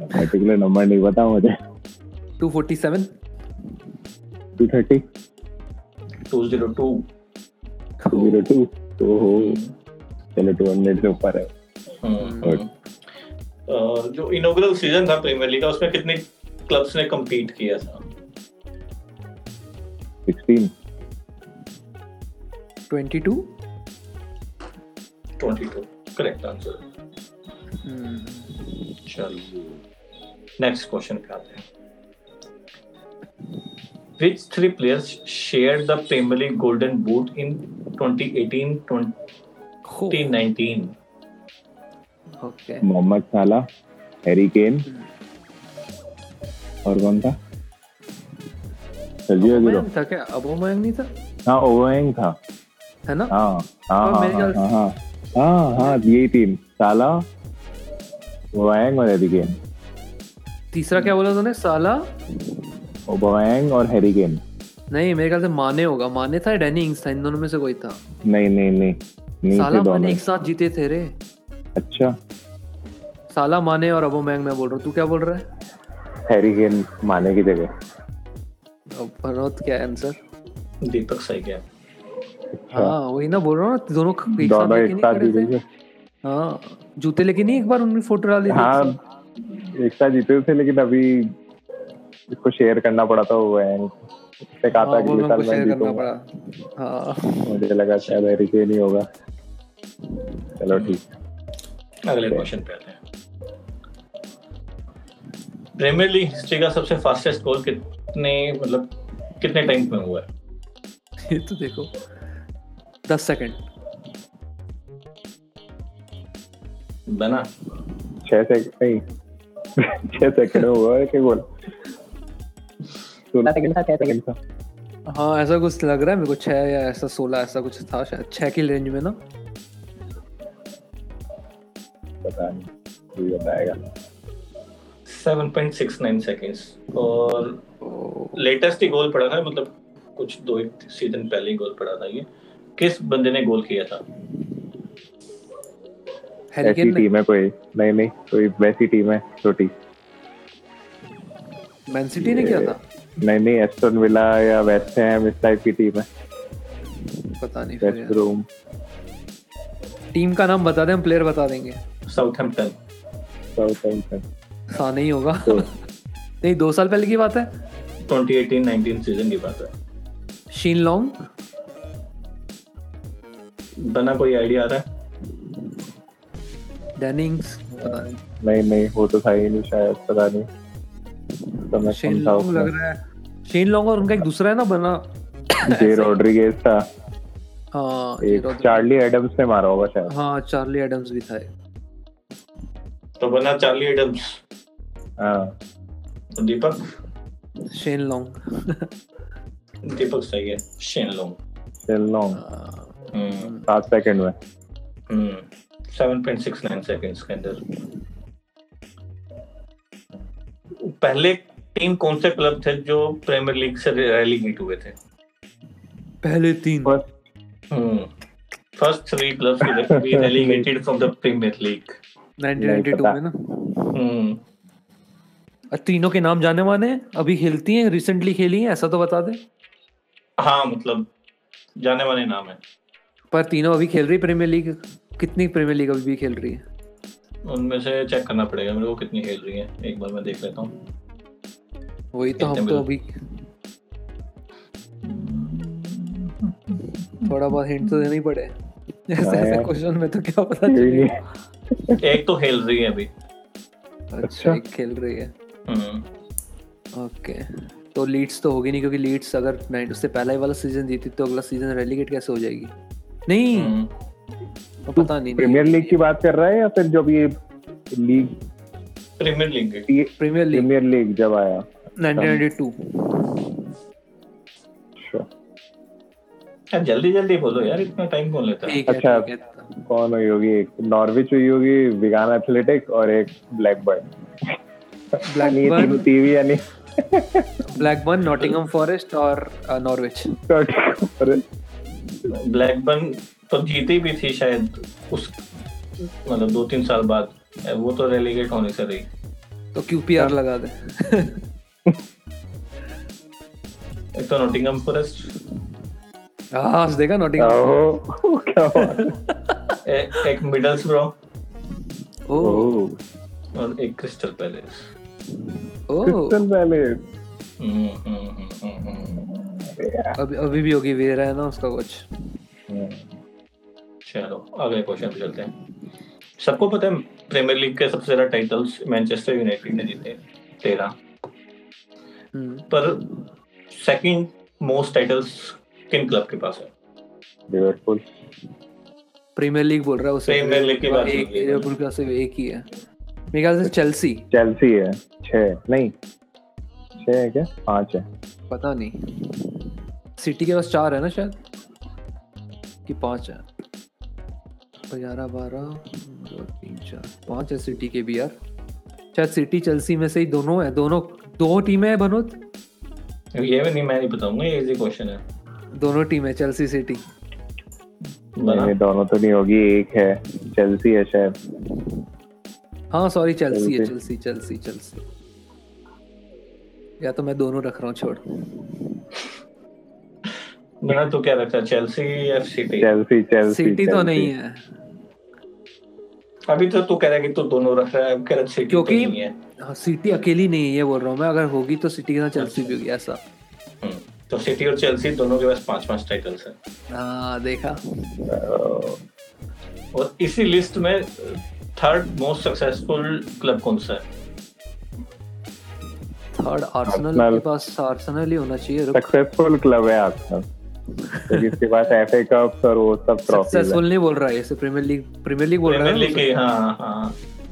नहीं बता मुझे। 247 230 202 202 तो चलो 200 से ऊपर है। और जो इनॉग्रल सीजन था प्रीमियर लीग का उसमें कितने क्लब्स ने कम्पीट किया था? 16 22 22 करेक्ट आंसर। चलो नेक्स्ट क्वेश्चन पे आते हैं। Which three players shared the Premier League Golden Boot in 2018-2019? Okay. Mohammad साला, हैरी केन और कौन था? ओबोएंग था क्या? ओबोएंग नहीं था? हाँ ओबोएंग था, है ना? हाँ हाँ हाँ हाँ यही टीम, साला, ओबोएंग और हैरी केन। तीसरा क्या बोला तूने? साला, ओबोएंग और हैरी केन। नहीं मेरे ख्याल से माने होगा, माने था डेनी इंग्स था, इन दोनों में से कोई था। नहीं नहीं नहीं साला माने एक साथ जीते थे रे। अच्छा साला माने और ओबोएंग मैं बोल रहा हूँ, तू क्या बोल रहा है? हैरी केन माने की जगह। भरत क्या आंसर? दीपक सही क्या? हाँ वही ना बोल रहा हूँ, दोनों एक साथ जीते थे। हाँ जूते लेके नहीं, एक बार उनकी फोटो डाली थी। हाँ एक साथ जीते थे लेकिन अभी इसको शेयर करना पड़ा था ओबोएंग से, कहा था कि साल में जीतूंगा। हाँ मुझे लगा शायद हैरी केन ही होगा। चलो ठीक है अगले क्वेश्चन पे आते हैं। प्रीमियर लीग हिस्ट्री का सबसे फास्टेस्ट गोल कितने टाइम में हुआ है? ये तो देखो 10 सेकंड बना। 6 सेकंड में हुआ है क्या गोल? 16 सेकंड था, 6 सेकंड था। हाँ ऐसा कुछ लग रहा है मेरे को, 6 या ऐसा 16 ऐसा कुछ था शायद, 6 की रेंज में ना। नहीं एस्टन विला या वेस्ट हैम इस टाइप की टीम है, पता नहीं। टीम का नाम बता दें, हम प्लेयर बता देंगे। साउथहैम्पटन। हाँ नहीं होगा नहीं, 2 साल पहले की बात है, 2018-19 सीजन की बात है। शिनलोंग बना, कोई आइडिया आ रहा है? डेनिंग्स पता नहीं। नहीं वो तो था ही नहीं शायद, पता नहीं। शिनलोंग लग रहा है, शिनलोंग और उनका एक दूसरा है ना बना, जे रोड्रिगेज था। हाँ चार्ली एडम्स ने मारा होगा शायद। हाँ चार्ली एडम्स भी था तो बना, चार्ली एडम्स। हाँ दीपक शेनलोंग। दीपक सही है, शेनलोंग 7 सेकंड में। 7.69 सेकंड्स के अंदर। पहले टीम कौन से क्लब थे जो प्रीमियर लीग से रेलीगेट हुए थे? पहले 3 first 3 clubs that be relegated from the premiere league 1992 में ना। तीनों के नाम जाने माने हैं, अभी खेलती हैं, रिसेंटली खेली हैं, ऐसा तो बता दे। हाँ मतलब जाने माने नाम है पर तीनों अभी खेल रही प्रीमियर लीग। कितनी प्रीमियर लीग अभी भी खेल रही है उनमें से चेक करना पड़ेगा मेरे को, कितनी खेल रही है एक बार मैं देख लेता हूँ। वही तो हम तो अभी थोड़ा बहुत हिंट तो देना ही पड़े, ऐसे क्वेश्चन में तो क्या पता चलेगा। एक तो खेल रही है अभी। अच्छा एक खेल रही है। ओके तो लीड्स तो होगी नहीं क्योंकि लीड्स अगर 90 से पहला ही वाला सीजन जीती तो अगला सीजन रेलीगेट कैसे हो जाएगी? नहीं तो पता नहीं। प्रीमियर लीग की बात कर रहा है या फिर जो भी लीग प्रीमियर लीग जब आया 1992। अच्छा जल्दी जल्दी बोलो यार, इतना टाइम कौन लेता है। अच्छा कौन हुई होगी, एक नॉर्विच हुई होगी, विगान एथलेटिक और एक ब्लैकबर्न टीवी यानी ब्लैकबर्न, नॉटिंघम फॉरेस्ट और नॉर्विच। ब्लैकबर्न तो जीती भी थी शायद उस मतलब 2-3 साल बाद, वो तो रेलीगेट होने से रही, तो QPR लगा दे। एक तो नॉटिंघम फॉरेस्ट, हाँ देखा नॉटिंघम, क्या बात। एक मिडल्सब्रो और एक क्रिस्टल पैलेस। क्रिस्टल पैलेस अभी भी होगी, वेरा है ना उसका कुछ। चलो अगले क्वेश्चन पे चलते हैं। सबको पता है प्रीमियर लीग के सबसे ज्यादा टाइटल्स मैनचेस्टर यूनाइटेड ने जीते 13, पर सेकंड मोस्ट टाइटल्स किन क्लब के पास है? लिवरपूल। प्रीमियर लीग बोल रहा है उसे, प्रीमियर लीग के बाद लिवरपूल के पास एक ही है मेरे ख्याल से। चेल्सी है 6 है क्या 5 है, पता नहीं। सिटी के पास 4 है ना शायद कि 5 है, 11 12 3 4 5 है सिटी के भी यार। शायद सिटी चेल्सी में से ही दोनों है, दोनों दो टीमें है बनोत। ये भी नहीं मैं नहीं बताऊंगा, ये इजी क्वेश्चन है। दोनों टीम है चेल्सी सिटी, नहीं दोनों तो नहीं होगी, एक है चेल्सी है शायद। हाँ सॉरी चेल्सी है। या तो मैं दोनों रख रहा हूँ, छोड़। ना तो क्या रखता है, चेल्सी या सिटी? सिटी तो नहीं है अभी तो। तू कह रहा है कि तू दोनों रख रहा है, कह रहा है सिटी क्योंकि तो नहीं है। सिटी अकेली नहीं है, ये बोल रहा हूँ मैं। अगर होगी तो सिटी के साथ चेल्सी भी होगी ऐसा। तो सिटी और चेल्सी दोनों के पास 5-5 टाइटल्स हैं। हाँ देखा। और इसी लिस्ट में थर्ड मोस्ट सक्सेसफुल क्लब कौन सा है? थर्ड आर्सेनल के पास, आर्सेनल ही होना चाहिए। सक्सेसफुल क्लब है आर्सेनल, जिसके पास एफए कप और वो सब ट्रॉफी। सक्सेसफुल नहीं बोल रहा है, इसे प्रीमियर लीग बोल रहा है। प्रीमियर लीग, हां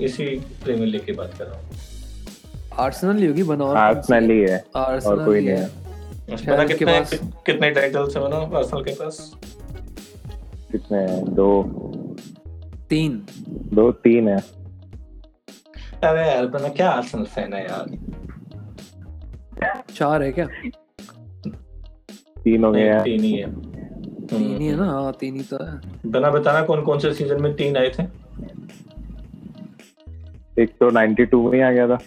इसी प्रीमियर लीग की बात कर रहा हूं। आर्सेनल ही होगी बना, आर्सेनल ही है और कोई नहीं है। पता कितने टाइटल्स है बना आर्सेनल के पास? कितने? 2-3 है। अरे यार बना क्या आर्सेनल फैन है यार। 4 है क्या? 3 हो गया, 3 ही है ना। हाँ 3 ही तो है बना। बताना कौन कौन से सीजन में 3 आए थे। एक तो 92 में आ गया था।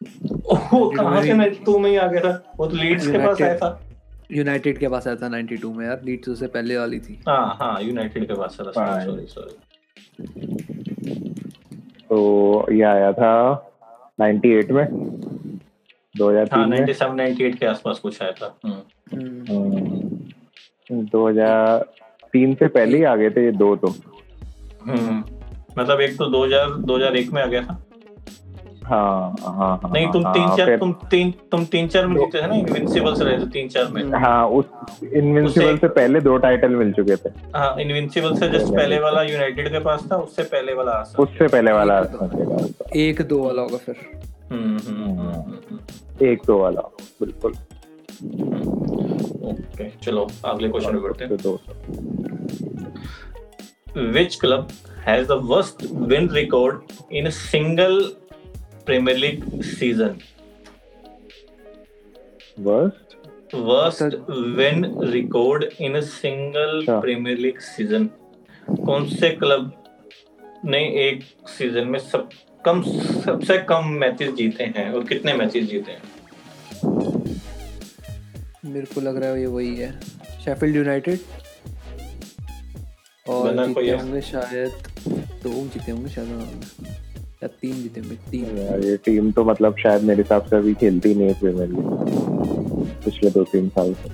ओह कहाँ से 92 में आ गया था? वो तो लीड्स के पास आया था, यूनाइटेड के पास आया था 92 में यार। लीड्स उससे पहले वाली थी। हाँ यूनाइटेड के पास आया था, सॉरी। तो ये आया था 98 में, 97-98 के आसपास कुछ आया था। 2003 से पहले ही आ गए थे ये दो तो। मतलब एक तो 2001 में आ गया था। हाँ नहीं तुम तीन चार में जीते थे ना, इनविंसिबल से रहे थे 3-4 में। हाँ उस इनविंसिबल से पहले 2 टाइटल मिल चुके थे। हाँ इनविंसिबल से जस्ट पहले वाला यूनाइटेड के पास था, उससे पहले वाला 1-2 वाला होगा फिर। एक दो वाला बिल्कुल। ओके चलो अगले क्वेश्चन पे बढ़ते हैं। Which club has the worst win record in a single Premier League season? Worst win record in a single Premier League season. कौन से क्लब ने एक सीजन में सबसे कम मैचेस जीते हैं और कितने मैचेस जीते हैं? मेरे को लग रहा है ये वही है, शेफील्ड यूनाइटेड। और जीते होंगे शायद 2 जीते होंगे शायद, या 3 जीते होंगे। 3 यार ये टीम तो मतलब शायद मेरे हिसाब से अभी खेलती नहीं है प्रीमियर लीग पिछले 2-3 साल से।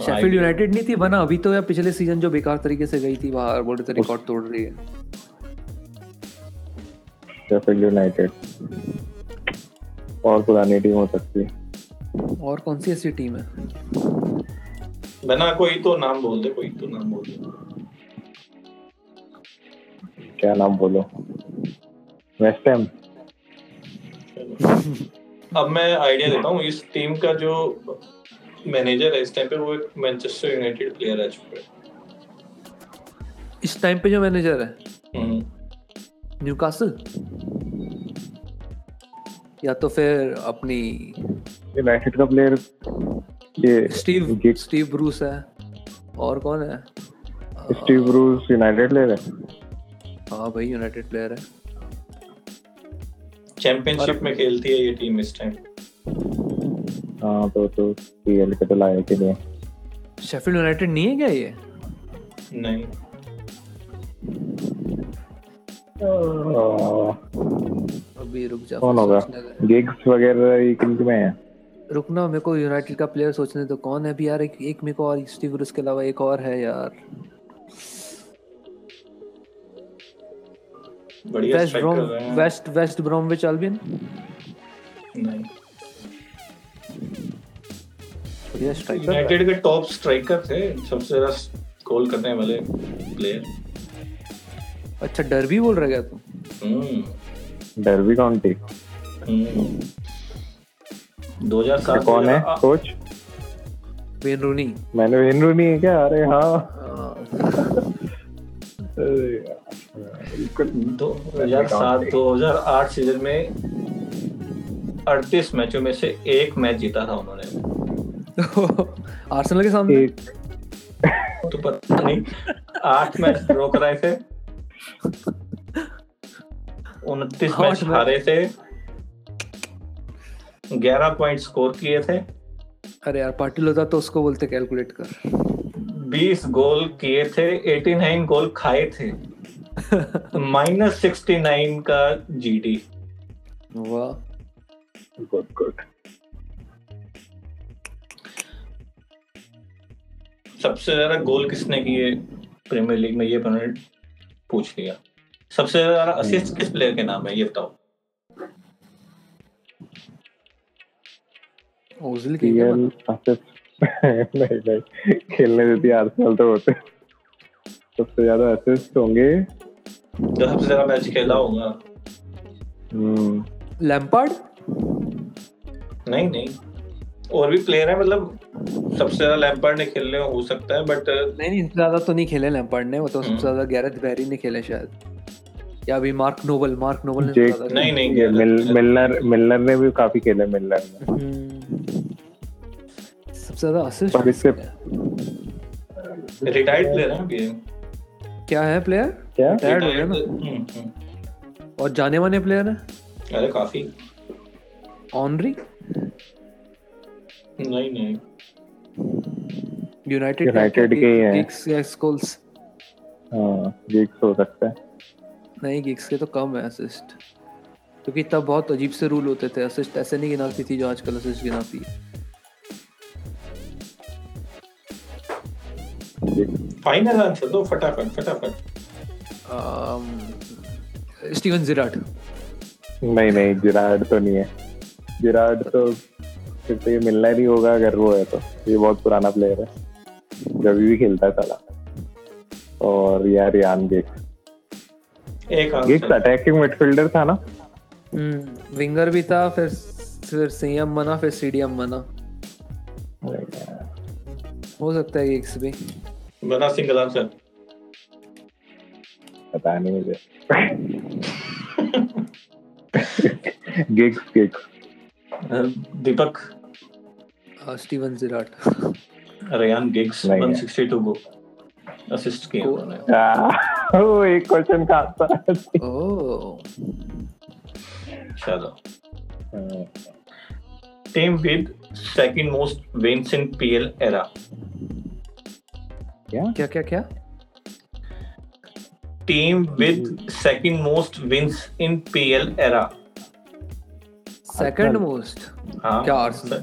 शेफील्ड यूनाइटेड नहीं थी बना अभी तो, या पिछले सीजन जो बेकार तरीके से गई थी बाहर, बोल रहे थे रिकॉर्ड तोड़ रही है यूनाइटेड। और पुरानी टीम हो सकती है। और कौन सी ऐसी टीम है बना? कोई तो नाम बोल दे। क्या नाम बोलो? West Ham. अब मैं आइडिया देता हूँ, इस टीम का जो मैनेजर है इस टाइम पे वो एक मैनचेस्टर यूनाइटेड प्लेयर है चुका। इस टाइम पे जो मैनेजर है न्यूकासल या तो फिर अपनी यूनाइटेड का प्लेयर ये स्टीव ब्रूस है। और कौन है? स्टीव ब्रूस यूनाइटेड प्लेयर है। हाँ भाई यूनाइटेड प्लेयर है, चैंपियनशिप में खेलती है ये टीम इस टाइम। हाँ तो पीएल के तो लायक के लिए शेफील्ड यूनाइटेड नहीं है क्या ये? नहीं अभी रुक जा, कौन होगा? गिग्स वगैरह ये किनके में है? रुकना, मेरे को यूनाइटेड का प्लेयर सोचने तो कौन है अभी यार। एक मेरे को और स्टीव ब्रूस के अलावा एक और है यार, वेस्ट ब्रोमविच अल्बियन। नहीं बढ़िया स्ट्राइकर, यूनाइटेड के टॉप स्ट्राइकर थे, सबसे ज्यादा गोल करने वाले प्लेयर। अच्छा डर्बी बोल रहा है तुम? Derby County 2007। कौन है कोच? वेन रूनी। मैंने वेन रूनी है क्या? अरे हाँ 2007-2008 सीजन में 38 मैचों में से एक मैच जीता था उन्होंने आर्सेनल के सामने। तो पता नहीं 8 मैच ड्रॉ कराए थे, 29 मैच हारे थे, 11 पॉइंट स्कोर किए थे। अरे यार पार्टी होता तो उसको बोलते कैलकुलेट कर। 20 गोल किए थे, 89 गोल खाए थे, -69 का जीडी। वाह गुड। सबसे ज्यादा गोल किसने किए प्रीमियर लीग में ये मैंने पूछ लिया। सबसे ज्यादा असिस्ट किस प्लेयर के नाम है ये बताओ? ओजिल की नहीं खेलने देती आर्सेनल तो होते। सबसे ज्यादा असिस्ट होंगे जो सबसे ज्यादा मैच खेला होगा। लैम्पार्ड? नहीं और भी प्लेयर है, मतलब सबसे ज्यादा लैम्पार्ड ने खेले हो सकता है बट नहीं ज्यादा तो नहीं खेले लैम्पार्ड ने, वो तो सबसे ज्यादा गैरेथ बेरी ने खेले शायद, या भी मार्क नोबल ने ज्यादा। नहीं मिलनर ने भी काफी खेले। मिलनर ने सबसे ज्यादा असिस्ट। रिटायर्ड प्लेयर है अभी, क्या है प्लेयर? रिटायर्ड हो गया ना, और जाने माने प्लेयर है। अरे काफी। ऑनरी? नहीं यूनाइटेड के हैं। Giggs Coles. हां गिग्स हो सकता है। नहीं गिग्स के तो कम है असिस्ट, क्योंकि तब बहुत अजीब से रूल होते थे, असिस्ट ऐसे नहीं गिनाती थी जो आजकल असिस्ट गिनाती है। फाइनल आंसर दो फटाफट। Steven Gerrard? नहीं जिरार्ड तो नहीं है। जिरार्ड तो फिर तो ये मिलना ही होगा अगर वो है तो। ये बहुत पुराना प्लेयर है, जब भी खेलता है साला। और यार रियान गिग्स। एक गिग्स अटैकिंग मिडफील्डर था ना, विंगर भी था, फिर सीएम बना, फिर सीडीएम बना। हो सकता है गिग्स भी बना। सिंगल आंसर पता नहीं मुझे। Giggs Deepak. Steven Gerrard. Ryan Giggs 162 को असिस्ट किया उन्होंने। ओ एक क्वेश्चन का आंसर। ओ चलो, team with second most wins in PL era. क्या team with second most wins in PL era. Second most? क्या आर्सेनल?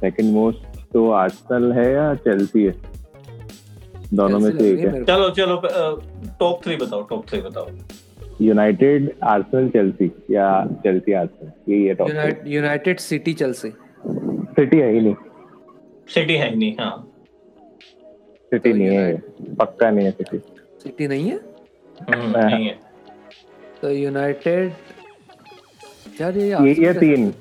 सेकंड मोस्ट तो आर्सेनल है या चेल्सी है, दोनों में से एक है। चलो टॉप 3 बताओ। यूनाइटेड आर्सेनल चेल्सी, या चेल्सी आर्सेनल, यही है top 3। United City Chelsea. City है ही नहीं। सिटी है नहीं। हाँ सिटी नहीं है, पक्का नहीं है। सिटी नहीं है नहीं है। तो यूनाइटेड यार ये तीन,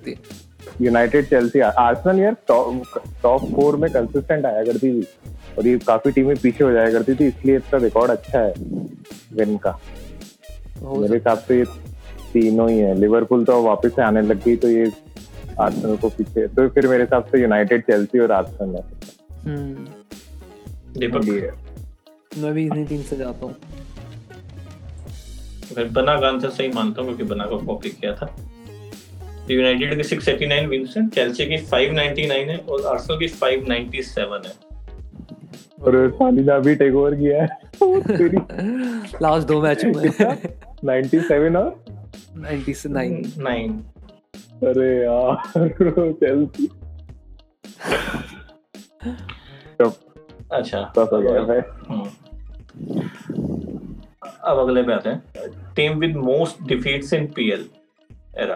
यूनाइटेड, चेल्सी, आर्सेनल यार टॉप फोर में कंसिस्टेंट आया करती थी और ये काफी टीमें पीछे हो जाया करती थी, इसलिए इसका रिकॉर्ड अच्छा है विन का। मेरे हिसाब से ये तीनों ही है। लिवरपूल तो वापस से आने लग गई तो ये आर्सेनल को पीछे, तो फिर मेरे हिसाब से यूनाइटेड, चेल्सी और आर्सेनल है। मैं भी इतनी टीम से जाता हूँ। बना का आंसर सही मानता हूँ क्योंकि बना को कॉपी किया था। यूनाइटेड की 689 विन्स हैं, चेल्सी की 599 है और आर्सेनल की 597 है। और सालिना भी टेक ओवर किया है लास्ट दो मैचों में 97 और 99। अरे यार चेल्सी अच्छा अब अगले पे आते हैं, team with most defeats in PL era.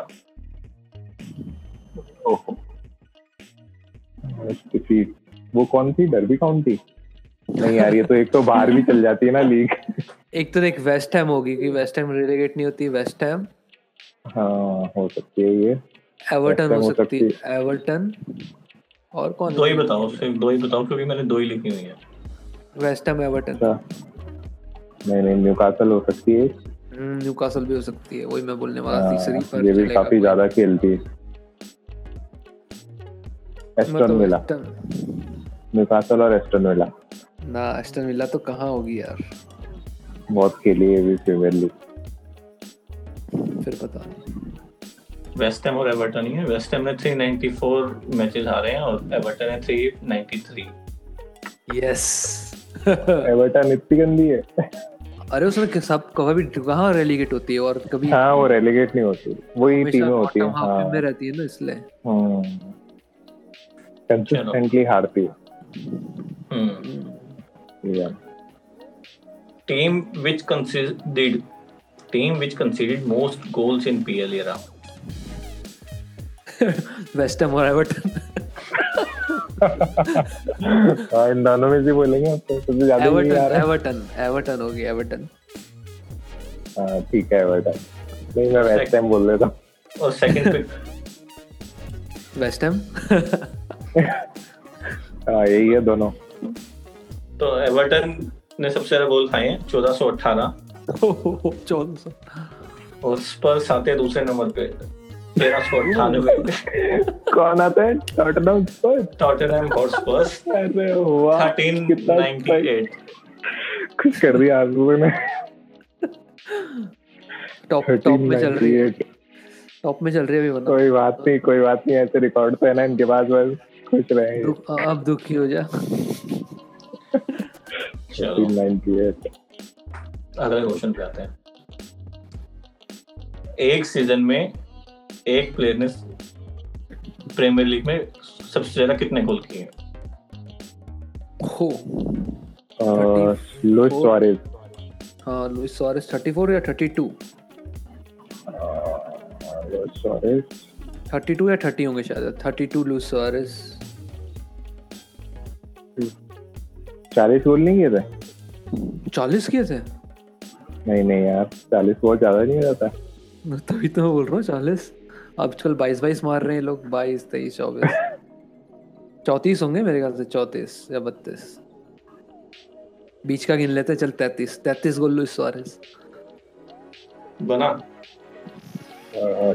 वो कौन थी? Derby County? नहीं यार ये तो एक तो बाहर भी चल जाती है ना लीग। एक तो देख वेस्ट हैम होगी कि वेस्ट हैम रिलेगेट नहीं होती, वेस्ट हैम हाँ हो सकती है, ये एवर्टन हो सकती है, एवर्टन और कौन? दो ही बताओ, सिर्फ दो ही बताओ क्योंकि मैंने दो ही लिखी हुई है, वेस्ट हैम एवर्टन। नहीं न्यूकासल हो सकती है, न्यूकासल भी हो सकती है, वही मैं बोलने वाला तीसरी पर ये भी काफी ज्यादा खेलती है। एस्टन विला, न्यूकासल और एस्टन विला ना, एस्टन विला तो कहाँ होगी यार, बहुत खेली है भी प्रीमियर लीग। फिर पता वेस्ट हैम और एवर्टन ही है, वेस्ट हैम ने 394 मैचेस हारे हैं और एवर्टन ने 393। यस एवर्टन इतनी गंदी है अरे उसमें सब कभी कहाँ रेलीगेट होती है और कभी हाँ वो रेलीगेट नहीं होती, वही टीमें होती है हाँ में रहती है ना, इसलिए कंसिस्टेंटली हारती है। Team which conceded most goals in PL era. West Ham or Everton. इन दोनों में से बोलेंगे आप तो सबसे ज्यादा Everton होगी, Everton। हाँ ठीक है Everton। नहीं मैं West Ham बोल लेता हूँ। और second pick West Ham। यही है दोनों। तो एवर्टन ने सबसे ज्यादा गोल खाए हैं 1418 और स्पर्स आते हैं दूसरे नंबर पे 1398 कौन आता है? Tottenham Hotspurs 1398। कुछ कर दिया आप लोगों ने, टॉप में चल रही है, टॉप में चल रही है अभी। कोई बात नहीं ऐसे रिकॉर्ड तो है ना इनके पास, बस खुश रहे, अब दुखी हो जा। चलो 98 अगले क्वेश्चन पे आते हैं। एक सीजन में एक प्लेयर ने प्रीमियर लीग में सबसे ज्यादा कितने गोल किए? Luis Suarez. हाँ लुइस सुआरेज 34 या 32? लुइस सुआरेज 32 या 30 होंगे शायद, 32 लुइस सुआरेज। 40 गोल नहीं किए थे? 40 किए थे? नहीं यार 40 बहुत ज्यादा नहीं रहता, तभी तो बोल रहा हूँ 40। आजकल 22 मार रहे हैं लोग, 22 23 24 34 होंगे मेरे ख्याल से, 34 या 32 बीच का गिन लेते, चल 33 गोल लुइस सुआरेज बना।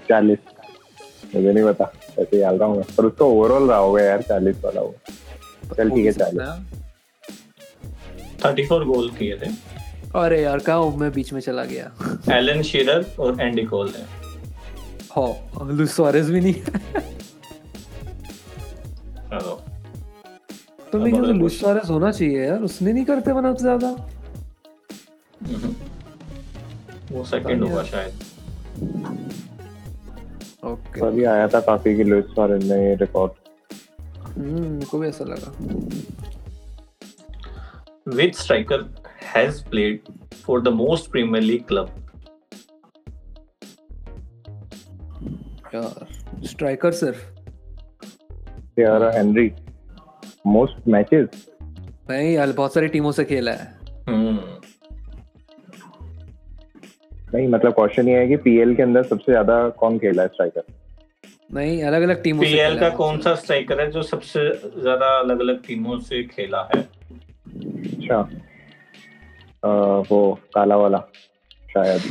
40 मुझे नहीं पता, ऐसे ही याद आऊंगा, पर उसका ओवरऑल रहा होगा यार 40 वाला होगा। चल ठीक है 40। 34 गोल किए थे। अरे यार कहाँ मैं बीच में चला गया। एलन शीरर और एंडी कोल ने। हाँ लुइस सुआरेज भी नहीं हेलो तो मेरे ख्याल से लुइस सुआरेज होना चाहिए यार, उसने नहीं करते बना तो ज्यादा, वो सेकंड होगा शायद। ओके अभी आया था काफी कि लुइस सुआरेज ने ये रिकॉर्ड को भी ऐसा लगा। Which striker has played for the most Premier League club? Yeah, striker sir. Thierry Henry. Most matches. नहीं यार बहुत सारी टीमों से खेला है। नहीं, मतलब क्वेश्चन ये है कि पीएल के अंदर सबसे ज्यादा कौन खेला है स्ट्राइकर? नहीं, अलग अलग टीमों से पीएल का कौन सा स्ट्राइकर है जो सबसे ज्यादा अलग अलग टीमों से खेला है? अच्छा, वो काला वाला शायद,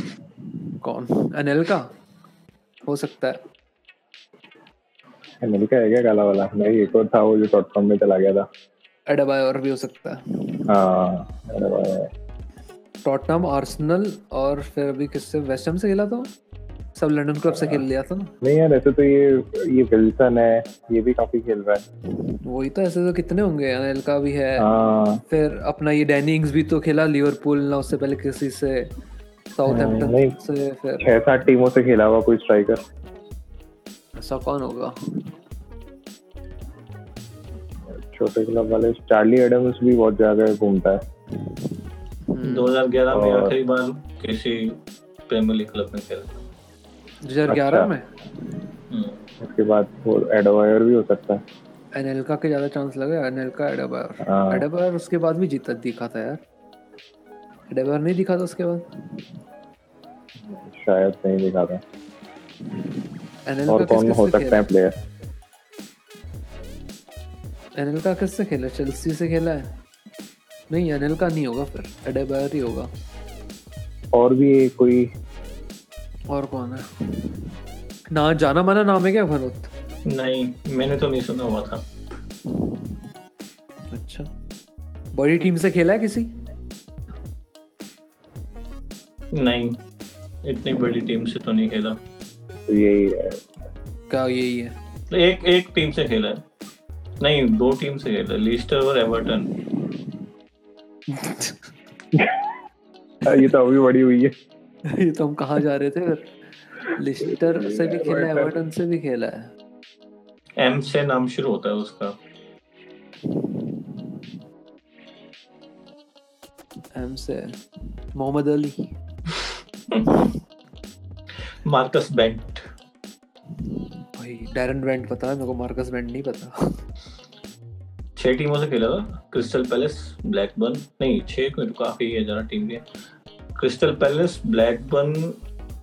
कौन, अनिल का हो सकता है, अनिल का है क्या काला वाला? नहीं, एक और था वो जो डॉट कॉम में चला गया था, अडबाय, और भी हो सकता है। हाँ, अडबाय, टॉटनहम, आर्सेनल, और फिर अभी किससे, वेस्ट हैम से खेला था, सब लंदन क्लब से खेल लिया था ना। नहीं यार, ऐसे तो ये विल्सन है, ये भी काफी खेल रहा है। वही तो, ऐसे तो कितने होंगे, अनिल का भी है, फिर अपना ये डैनिंग्स भी तो खेला लिवरपूल ना, उससे पहले किसी से, साउथहैम्पटन से, फिर 6-7 टीमों से खेला हुआ कोई स्ट्राइकर, ऐसा कौन होगा? छोटे क्लब वाले, चार्ली एडम्स भी बहुत ज्यादा घूमता है, 2011 में आखिरी बार किसी प्रीमियर लीग क्लब में खेला, 2011 में। उसके बाद वो एडवायर भी हो सकता है, एनेलका के ज्यादा चांस लगे, एनेलका, एडवायर, एडवायर उसके बाद भी जीता दिखा था यार, एडवायर नहीं दिखा था उसके बाद, शायद नहीं दिखा था। और कौन हो सकता है प्लेयर? एनेलका किससे खेला, चेल्सी से खेला है? नहीं, अनिल का नहीं होगा, फिर अडेबायर ही होगा। और भी कोई, और कौन है ना, जाना माना नाम है क्या, भरत? नहीं, मैंने तो नहीं सुना हुआ था। अच्छा, बड़ी टीम से खेला है किसी? नहीं, इतनी बड़ी टीम से तो नहीं खेला। तो यही है क्या, यही है, एक टीम से खेला है, नहीं, दो टीम से खेला, लीस्टर और एवर्टन। ये तो अभी बड़ी हुई है। ये तो हम कहाँ जा रहे थे, लिस्टर से भी खेला है, एवर्टन से भी खेला है, एम से नाम शुरू होता है उसका, एम से, मोहम्मद अली, मार्कस बेंट, भाई डैरन बेंट पता है मेरे को, मार्कस बेंट नहीं पता। 6 टीमों से खेला था, क्रिस्टल पैलेस, ब्लैकबर्न, नहीं 6 में तो काफी है जरा टीम के, Crystal Palace, Blackburn,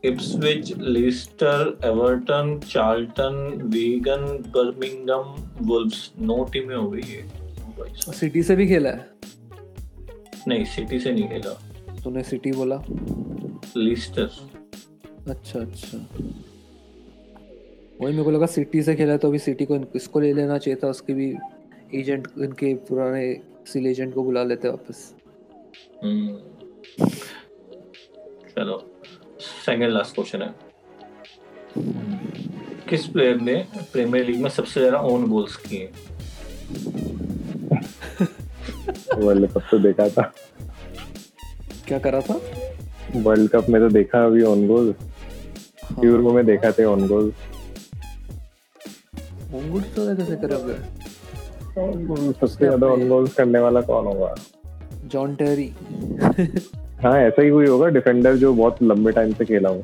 Ipswich, Leicester, Everton, Charlton, Wigan, Birmingham, Wolves, 9 टीमें हो गई है। सिटी से भी खेला है? नहीं, सिटी से नहीं खेला। तूने सिटी बोला, लीस्टर। अच्छा, वही मेरे को लगा सिटी से खेला है, तो अभी सिटी को इसको ले लेना चाहिए था, उसकी भी एजेंट, इनके पुराने सेल एजेंट को बुला लेते वापस। चलो, सेकंड लास्ट क्वेश्चन है, किस प्लेयर ने प्रीमियर लीग में सबसे ज्यादा ओन गोल्स किए? वर्ल्ड कप तो देखा था, क्या करा था वर्ल्ड कप में, तो देखा अभी ओन गोल, यूरो में देखा थे ओन गोल। ओन गोल तो कैसे करा गया? सबसे ज्यादा ऑन गोल्स करने वाला कौन होगा? John Terry. हाँ, ऐसा ही कोई होगा, डिफेंडर जो बहुत लंबे टाइम से खेला हो।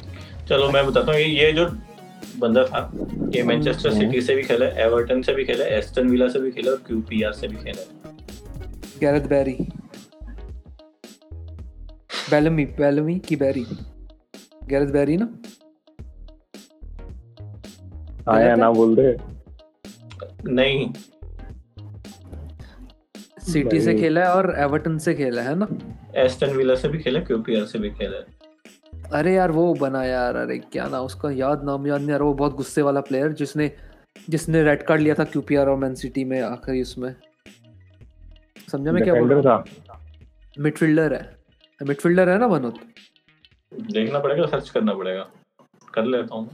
चलो मैं बताता हूँ, ये जो बंदा था, ये मैनचेस्टर सिटी से भी खेला, एवर्टन से भी खेला, एस्टन विला से भी खेला, और क्यूपीआर से भी खेला। गैरेथ बैरी, बैलमी की बैरी, गैरेथ बैरी ना, आया ना बोल दे। नहीं, सिटी से खेला है और एवर्टन से खेला है ना, एस्टन विला से भी खेला, क्यूपीआर से भी खेला है। अरे यार, वो बना यार, अरे क्या ना उसका, नाम याद नहीं आ रहा, वो बहुत गुस्से वाला प्लेयर जिसने रेड कार्ड लिया था क्यूपीआर और मैन सिटी में आखिरी, उसमें समझा मैं क्या बोल रहा हूं, मिडफील्डर है ना, बनोत, देखना पड़ेगा, सर्च करना पड़ेगा, कर लेता हूं।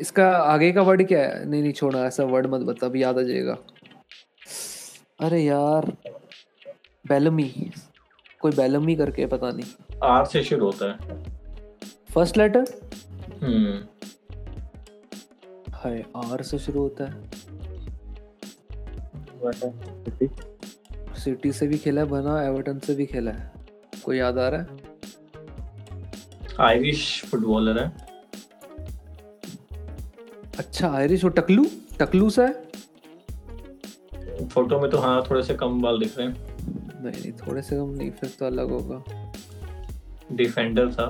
इसका आगे का वर्ड क्या है? नहीं छोड़ना, ऐसा वर्ड मत बता, अभी याद आ जाएगा। अरे यार, बैलमी करके, पता नहीं, आर से शुरू होता है, फर्स्ट लेटर, हाय, आर से शुरू होता है, सिटी से भी खेला है, बना एवर्टन से भी खेला है, कोई याद आ रहा है? आयरिश फुटबॉलर है। अच्छा, आयरिश, वो टकलू सा है फोटो में तो। हाँ, थोड़े से कम बाल दिख रहे हैं। नहीं, थोड़े से कम नहीं, फिर तो अलग होगा, डिफेंडर था।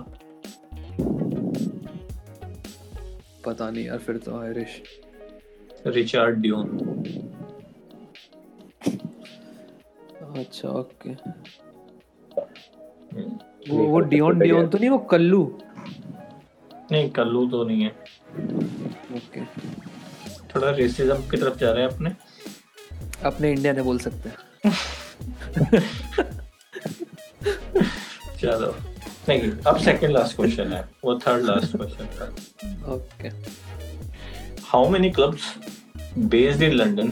पता नहीं यार, फिर तो आयरिश रिचर्ड ड्यून। अच्छा ओके, वो डियोन डियोन तो नहीं, वो कल्लू नहीं, कल्लू तो नहीं है। ओके थोड़ा रेसिज्म की तरफ जा रहे हैं अपने अपने इंडिया ने बोल सकते हैं। चलो थैंक यू। अब सेकंड लास्ट क्वेश्चन है, वो थर्ड लास्ट क्वेश्चन था। Okay, how many clubs based in London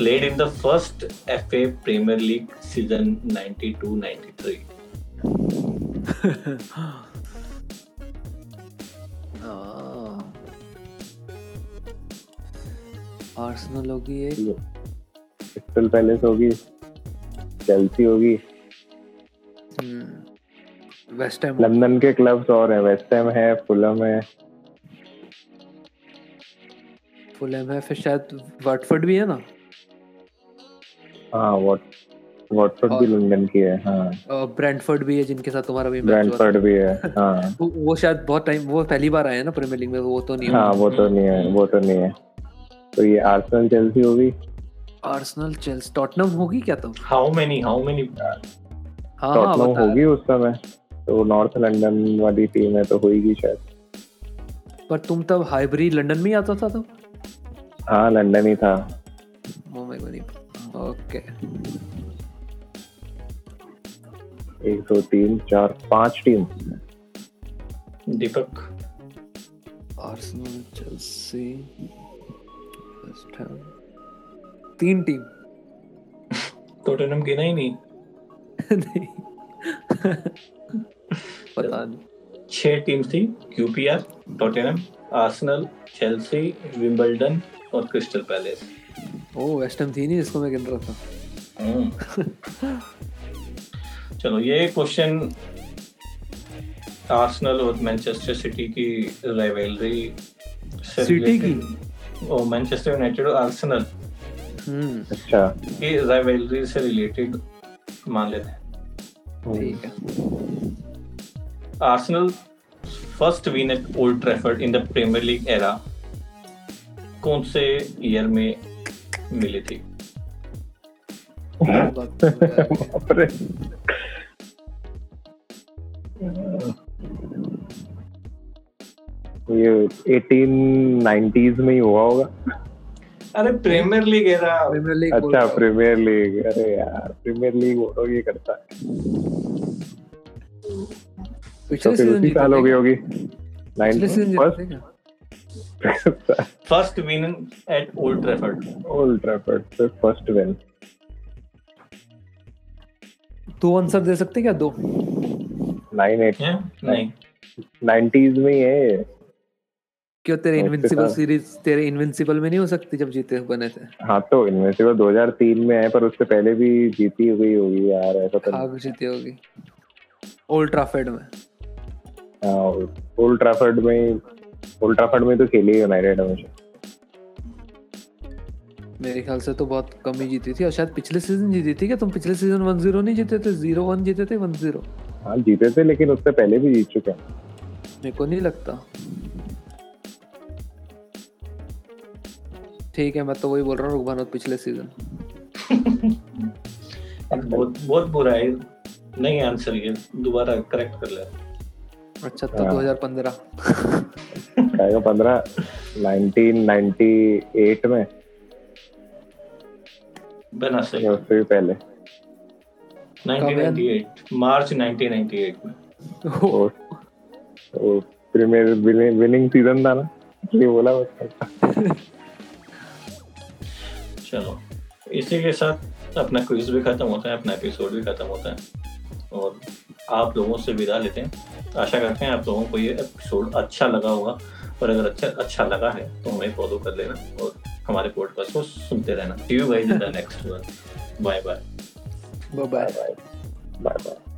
played in the first FA Premier League season 92-93? Arsenal होगी, Crystal Palace होगी, Chelsea होगी, West Ham। लंदन के क्लब्स और हैं, West Ham है, Fulham है, फिर शायद वाटफोर्ड भी है ना। हाँ, वाटफोर्ड भी लंदन की है। हाँ, और ब्रेंटफोर्ड भी है जिनके साथ तुम्हारा भी मैच हुआ। ब्रेंटफोर्ड भी है। हाँ वो शायद बहुत टाइम, वो पहली बार आए हैं ना प्रीमियर लीग में, वो तो नहीं। हाँ वो तो नहीं है। तो ये आर्सेनल चेल्सी होगी, आर्सेनल चेल्सी टॉटनम होगी क्या? तुम हाउ मेनी टॉटनम होगी उस समय, तो नॉर्थ लंदन वाली टीम है तो होगी शायद। पर तुम तब हाइबरी लंदन में आता था तब? हाँ लंदन ही था। Okay 1 2 3 4 5 team. Deepak Arsenal Chelsea West Ham 3 team. Tottenham गिना ही नहीं। पता नहीं, 6 टीम थी, QPR, Tottenham, Arsenal, Chelsea, Wimbledon और क्रिस्टल पैलेस। वेस्ट हैम थी नहीं जिसको मैं गिन रहा था। चलो ये क्वेश्चन आर्सेनल और मैनचेस्टर सिटी की राइवलरी से, सिटी की और मैनचेस्टर यूनाइटेड और आर्सेनल अच्छा ये राइवलरी से रिलेटेड मान लेते हैं। ठीक है। Arsenal first win at Old Trafford in the premiere league era कौन से ईयर में मिली थी? ये 1890s में ही हुआ होगा। अरे प्रीमियर लीग एरा। अच्छा प्रीमियर लीग, अरे यार प्रीमियर लीग वो ये करता है। पिछले सीजन की साल हो गई होगी। First win at Old Trafford पे फर्स्ट विन। दो आंसर दे सकते क्या? दो 98 है नहीं 90s में है। क्यों तेरे इनविंसिबल में नहीं हो सकती जब जीते बने थे? हाँ तो इनविंसिबल 2003 में है, पर उससे पहले भी जीती हुई होगी यार, ऐसा तो हाँ जीती होगी ओल्ड ट्रैफर्ड में। ओल्ड ट्रैफर्ड में तो खेली यूनाइटेड हमेशा, मेरे ख्याल से तो बहुत कम ही जीती थी। और शायद पिछले सीजन जीती थी क्या? तुम पिछले सीजन 1-0 नहीं जीते थे, 0-1 जीते थे। 1-0 हाँ जीते थे, लेकिन उससे पहले भी जीत चुके हैं मेरे को नहीं लगता। ठीक है मैं तो वही बोल रहा हूँ, रुकबानो पिछले सीजन। बहुत बुरा है, नहीं आंसर ये दोबारा करेक्ट कर ले। अच्छा तो 2015 1998 में बना सही, उससे पहले 1998 मार्च 1998 में वो प्रीमियर विनिंग सीजन था ना, इसलिए बोला बस। चलो इसी के साथ अपना क्विज भी खत्म होता है, अपना एपिसोड भी खत्म होता है और आप लोगों से विदा लेते हैं। आशा करते हैं आप लोगों को ये एपिसोड अच्छा लगा होगा, और अगर अच्छा लगा है तो हमें फॉलो कर लेना और हमारे पॉडकास्ट को सुनते रहना। See you guys in the next one. Bye bye. Bye bye.